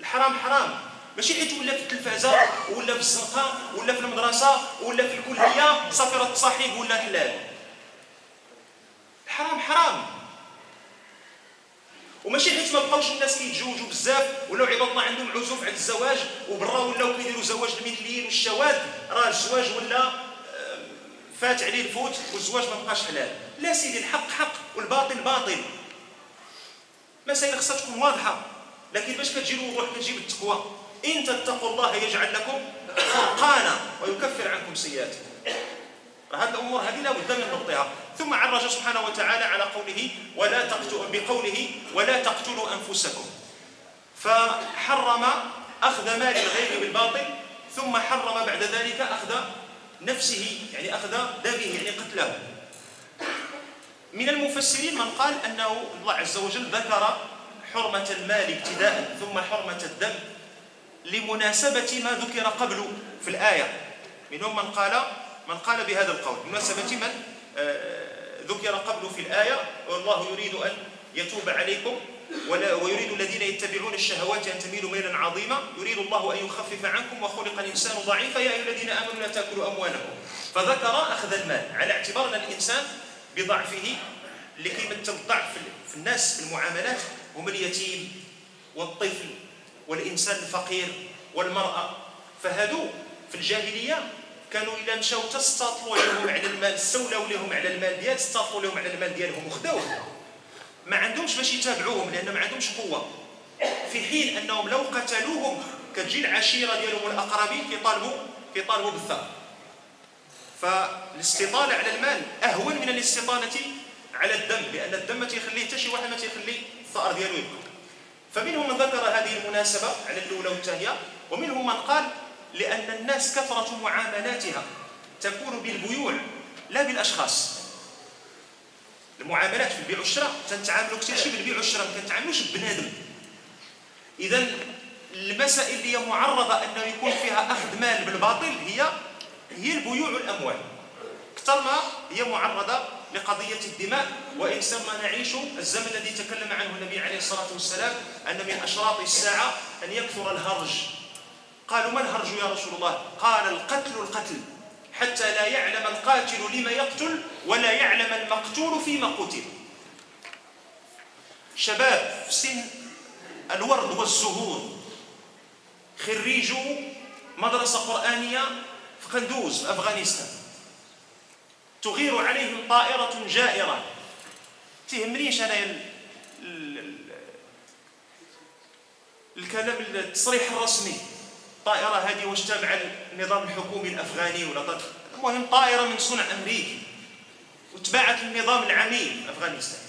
الحرام حرام، ماشي حيت ولا في التلفازه ولا في الزنقه ولا في المدرسه ولا في الكليه صافي راه تصاحب ولا حلال. الحرام حرام، وماشي حيت ما بقاوش الناس كيتزوجوا بزاف ولا عباد الله عندهم عزوف على الزواج وبرا ولاو كيديروا زواج المثليين والشواذ، راه الزواج ولا فات عليه الفوت والزواج ما بقاش حلال. لا سيدي، الحق حق والباطل باطل. مسائل خصها تكون واضحه، لكن باش كتجي الوضوح كتجي بالتقوى. ان تتقوا الله يجعل لكم فرقانا ويكفر عنكم سيئاتكم. هذه الامور هذه لا بد من ضبطها. ثم عرج سبحانه وتعالى على قوله ولا تقتلوا انفسكم، فحرم اخذ مال الغير بالباطل، ثم حرم بعد ذلك اخذ نفسه، يعني اخذ دمه، يعني قتله. من المفسرين من قال انه الله عز وجل ذكر حرمة المال ابتداء ثم حرمة الدم لمناسبة ما ذكر قبله في الآية. منهم من قال بهذا القول بمناسبة ما ذكر قبله في الآية: والله يريد ان يتوب عليكم ويريد الذين يتبعون الشهوات أن تميلوا ميلا عظيما، يريد الله أن يخفف عنكم وخلق الإنسان ضعيفا، يا أيها الذين آمنوا لا تأكلوا أموالكم. فذكر أخذ المال على اعتبار أن الإنسان بضعفه، اللي كيمثل الضعف في الناس في المعاملات هما اليتيم والطفل والإنسان الفقير والمرأة. فهادو في الجاهلية كانوا إلا مشاو تستاطلوا لهم على المال، استولوا لهم على المال ديالهم وخداوه. ما عندهمش باش يتابعوهم لأن ما عندهمش قوة، في حين أنهم لو قتلوهم كتجي العشيرة ديالهم والأقربين كيطالبوا بالثأر. فالاستطالة على المال أهون من الاستطالة على الدم، لأن الدم ما تيخليه حتى شي واحد، ما تيخلي الثأر ديالو يبقى. فمنهم من ذكر هذه المناسبة على الأولى والثانية، ومنهم من قال لأن الناس كثرة معاملاتها تكون بالبيوع لا بالأشخاص. المعاملات في البيع والشراء تنتعاملوا كثير شي بالبيع والشراء، ما كنتعاملوش ببنادم. إذا المسائل اللي هي معرضة أنه يكون فيها أخذ مال بالباطل هي البيوع والأموال، أكثر ما هي معرضة لقضية الدماء. وإن سرنا نعيش الزمن الذي تكلم عنه النبي عليه الصلاة والسلام أن من أشراط الساعة أن يكثر الهرج. قالوا ما الهرج يا رسول الله؟ قال القتل حتى لا يعلم القاتل لما يقتل ولا يعلم المقتول فيما قتل. شباب في سن الورد والزهور خريجوا مدرسة قرآنية في قندوز أفغانستان، تغير عليهم طائرة جائرة. تهمنيش أنا الكلام التصريح الرسمي، الطائرة هذه واش تابعة للنظام الحكومي الأفغاني ولا ضد؟ المهم طائرة من صنع أمريكي وتباعت للنظام العميم أفغانستان،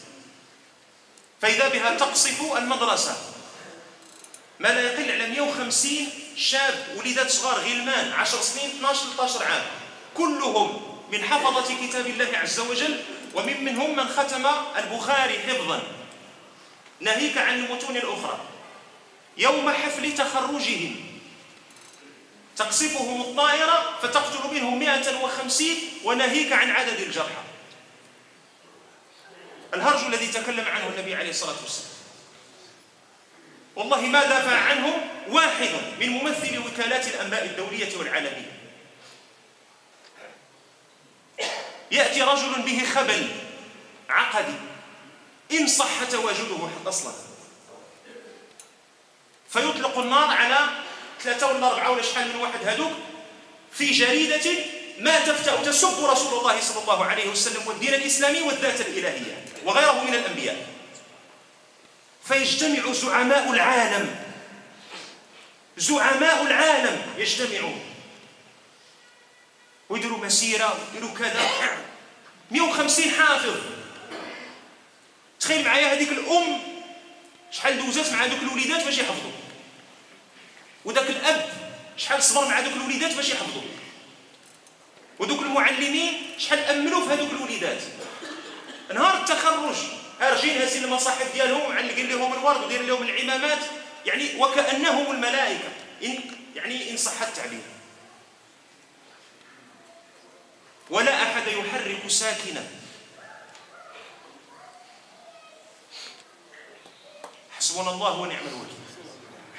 فإذا بها تقصف المدرسة. ما لا يقل على 150 شاب، وليدات صغار غلمان 10 سنين 12-13 عام، كلهم من حفظة كتاب الله عز وجل، ومنهم من ختم البخاري حفظا ناهيك عن المتون الأخرى. يوم حفل تخرجهم تقصفهم الطائرة فتقتل منهم 150 وناهيك عن عدد الجرحى. الهرج الذي تكلم عنه النبي عليه الصلاة والسلام. والله ما دافع عنه واحد من ممثلي وكالات الأنباء الدولية والعالمية. يأتي رجل به خبل عقدي إن صح تواجده أصلا، فيطلق النار على 3 ولا 4 ولا شحال من واحد هذوك في جريدة ما تفتأ تسب رسول الله صلى الله عليه وسلم والدين الإسلامي والذات الإلهية وغيره من الأنبياء. فيجتمع زعماء العالم، زعماء العالم يجتمعون ويديروا مسيرة ويديروا كذا. 150 حافظ، تخيل معايا هذيك الأم شحال دوزات مع ذوك الوليدات باش يحفظوا، وذاك الأب شحال صبر مع ذوك الوليدات باش يحفظوا، وذوك المعلمين شحال أملوا في هذوك الوليدات. نهار التخرج هارجين هازين المصاحف ديالهم ومعلقين لهم الورد ودايرين لهم العمامات، يعني وكأنهم الملائكة إن صح التعبير. ولا أحد يحرك ساكنا. حسبنا الله ونعم الوكيل،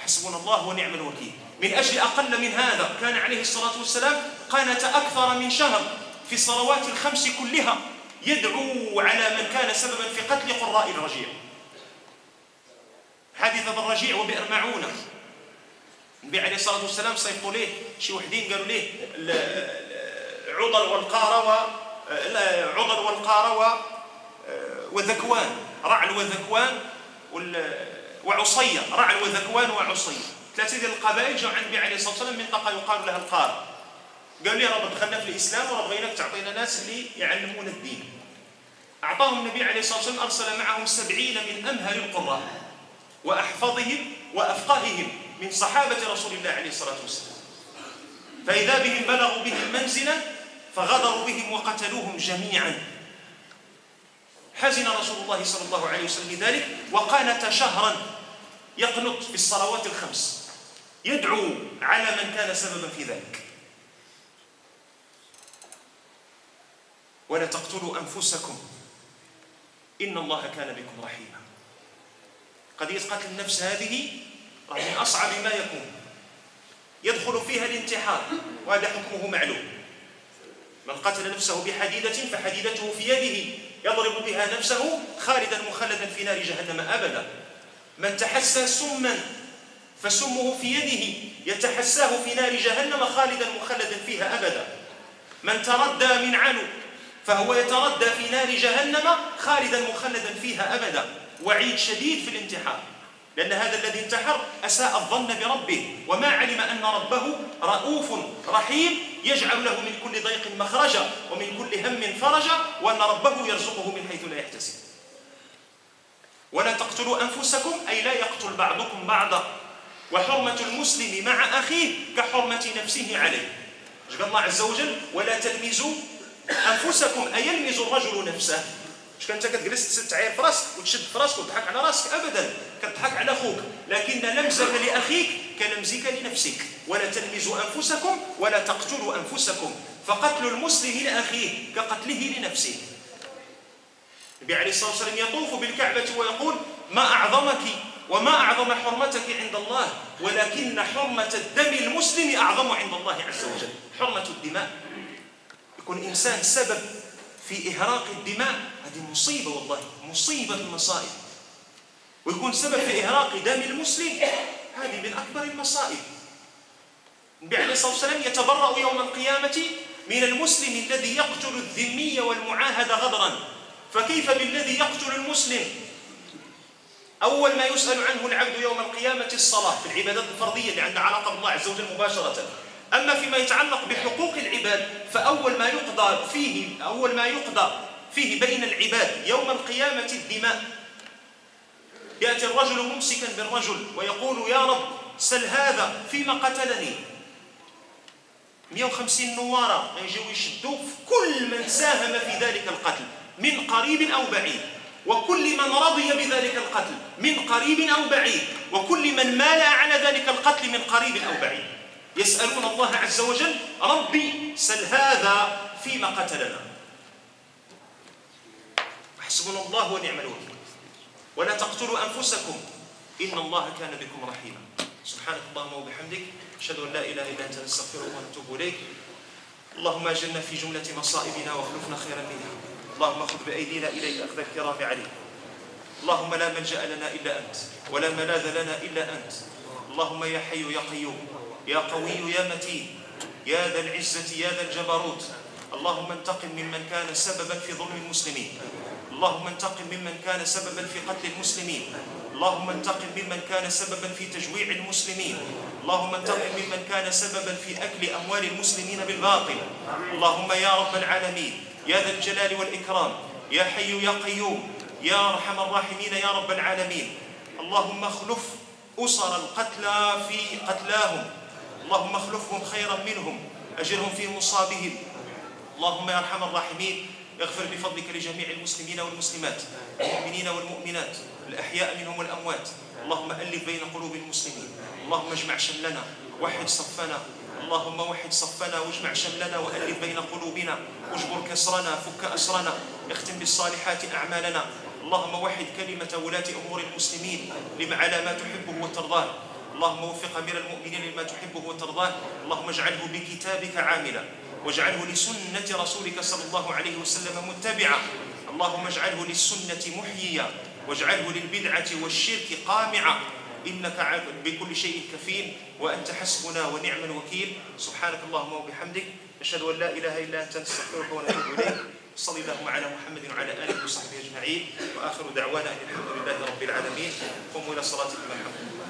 حسبنا الله ونعم الوكيل. من أجل أقل من هذا كان عليه الصلاة والسلام قانت أكثر من شهر في الصلوات الخمس كلها يدعو على من كان سببا في قتل قراء الرجيع، حادثة الرجيع وبئر معونة. النبي عليه الصلاة والسلام صيفوا ليه شي وحدين قالوا ليه عضل والقارة وذكوان، رعل وذكوان وعصية، رعل وذكوان وعصية، 3 ديال القبائل جاوا عند النبي عليه الصلاة والسلام من منطقة يقال لها القارة. قالوا لي راه دخلنا في الإسلام وراه بغيناك تعطينا ناس اللي يعلمون الدين. أعطاهم النبي عليه الصلاة والسلام، أرسل معهم 70 من أمهر القراء وأحفظهم وأفقههم من صحابة رسول الله عليه الصلاة والسلام. فإذا بهم بلغوا بهم منزلا فغدروا بهم وقتلوهم جميعا. حزن رسول الله صلى الله عليه وسلم لذلك وقانت شهرا يقنط في الصلوات الخمس يدعو على من كان سببا في ذلك. ولا تقتلوا أنفسكم إن الله كان بكم رحيما. قضية قتل النفس هذه من أصعب ما يكون، يدخل فيها الانتحار، وهذا حكمه معلوم. من قتل نفسه بحديدة فحديدته في يده يضرب بها نفسه خالدا مخلدا في نار جهنم أبدا. من تحسى سما فسمه في يده يتحساه في نار جهنم خالدا مخلدا فيها أبدا. من تردى منعل فهو يتردى في نار جهنم خالدا مخلدا فيها أبدا. وعيد شديد في الانتحار، لأن هذا الذي انتحر أساء الظن بربه، وما علم أن ربه رؤوف رحيم يجعل له من كل ضيق مخرجا ومن كل هم فرجا، وأن ربه يرزقه من حيث لا يحتسب. ولا تقتلوا أنفسكم أي لا يقتل بعضكم بعضا، وحرمة المسلم مع أخيه كحرمة نفسه عليه. قال الله عز وجل ولا تلمزوا أنفسكم أي يلمز الرجل نفسه. مش كنت كتجلس تعاير في راسك وتشد في راسك وتضحك على راسك، أبدا كتضحك على أخوك، لكن لمزك لأخيك كلمزك لنفسك. ولا تلمزوا أنفسكم ولا تقتلوا أنفسكم، فقتل المسلم لأخيه كقتله لنفسه. النبي عليه الصلاة والسلام يطوف بالكعبة ويقول ما أعظمك وما أعظم حرمتك عند الله، ولكن حرمة الدم المسلم أعظم عند الله عز وجل. حرمة الدماء، يكون إنسان سبب في إهراق الدماء، هذه مصيبة والله، مصيبة المصائب. ويكون سبب في إهراق دم المسلم، هذه من أكبر المصائب. النبي عليه الصلاة والسلام يتبرأ يوم القيامة من المسلم الذي يقتل الذمي والمعاهد غدرا، فكيف بالذي يقتل المسلم؟ أول ما يسأل عنه العبد يوم القيامة الصلاة في العبادات الفردية اللي عندها علاقة بالله عز وجل مباشرة. أما فيما يتعلق بحقوق العباد فأول ما يقضى فيه بين العباد يوم القيامة الدماء. يأتي الرجل ممسكا بالرجل ويقول يا رب سل هذا فيما قتلني. 150 نوارة يجوا يشدوه كل من ساهم في ذلك القتل من قريب أو بعيد، وكل من رضي بذلك القتل من قريب أو بعيد، وكل من مال على ذلك القتل من قريب أو بعيد. يسألون الله عز وجل ربي سل هذا فيما قتلنا. حسبنا الله ونعم الوكيل. ولا تقتلوا أنفسكم إن الله كان بكم رحيما. سبحانك اللهم وبحمدك، أشهد أن لا إله إلا أنت، نستغفرك ونتوب إليك. اللهم أجرنا في جملة مصائبنا واخلفنا خيرا منها. اللهم خذ بأيدينا إليك أخذ الكرام عليك. اللهم لا ملجأ لنا إلا أنت، ولا ملاذ لنا إلا أنت. اللهم يا حي يا قيوم، يا قوي يا متين، يا ذا العزة يا ذا الجبروت، اللهم انتقم ممن كان سببا في ظلم المسلمين، اللهم انتقم ممن كان سببا في قتل المسلمين، اللهم انتقم ممن كان سببا في تجويع المسلمين، اللهم انتقم ممن كان سببا في أكل أموال المسلمين بالباطل. اللهم يا رب العالمين، يا ذا الجلال والإكرام، يا حي يا قيوم، يا أرحم الراحمين، يا رب العالمين، اللهم اخلف أسر القتلى في قتلاهم، اللهم اخلفهم خيرا منهم، أجرهم في مصابهم. اللهم يا أرحم الراحمين، اغفر بفضلك لجميع المسلمين والمسلمات، المؤمنين والمؤمنات، الأحياء منهم والأموات. اللهم ألف بين قلوب المسلمين، اللهم اجمع شملنا وحد صفنا، اللهم وحد صفنا واجمع شملنا وألف بين قلوبنا، واجبر كسرنا، فك أسرنا، اختم بالصالحات أعمالنا. اللهم وحد كلمة ولاة أمور المسلمين لما على ما تحبه وترضاه. اللهم وفق أمير المؤمنين لما تحبه وترضاه. اللهم اجعله بكتابك عاملا، واجعله لسنة رسولك صلى الله عليه وسلم متبعا. اللهم اجعله للسنة محييا، واجعله للبدعة والشرك قامعا، إنك بكل شيء كفيل، وأنت حسبنا ونعم الوكيل. سبحانك اللهم وبحمدك، أشهد أن لا إله إلا أنت، نستغفرك ونتوب إليك. صلى اللهم على محمد وعلى آله وصحبه أجمعين، وآخر دعوانا أن الحمد لله رب العالمين. قوموا إلى صلاتكم الحمد.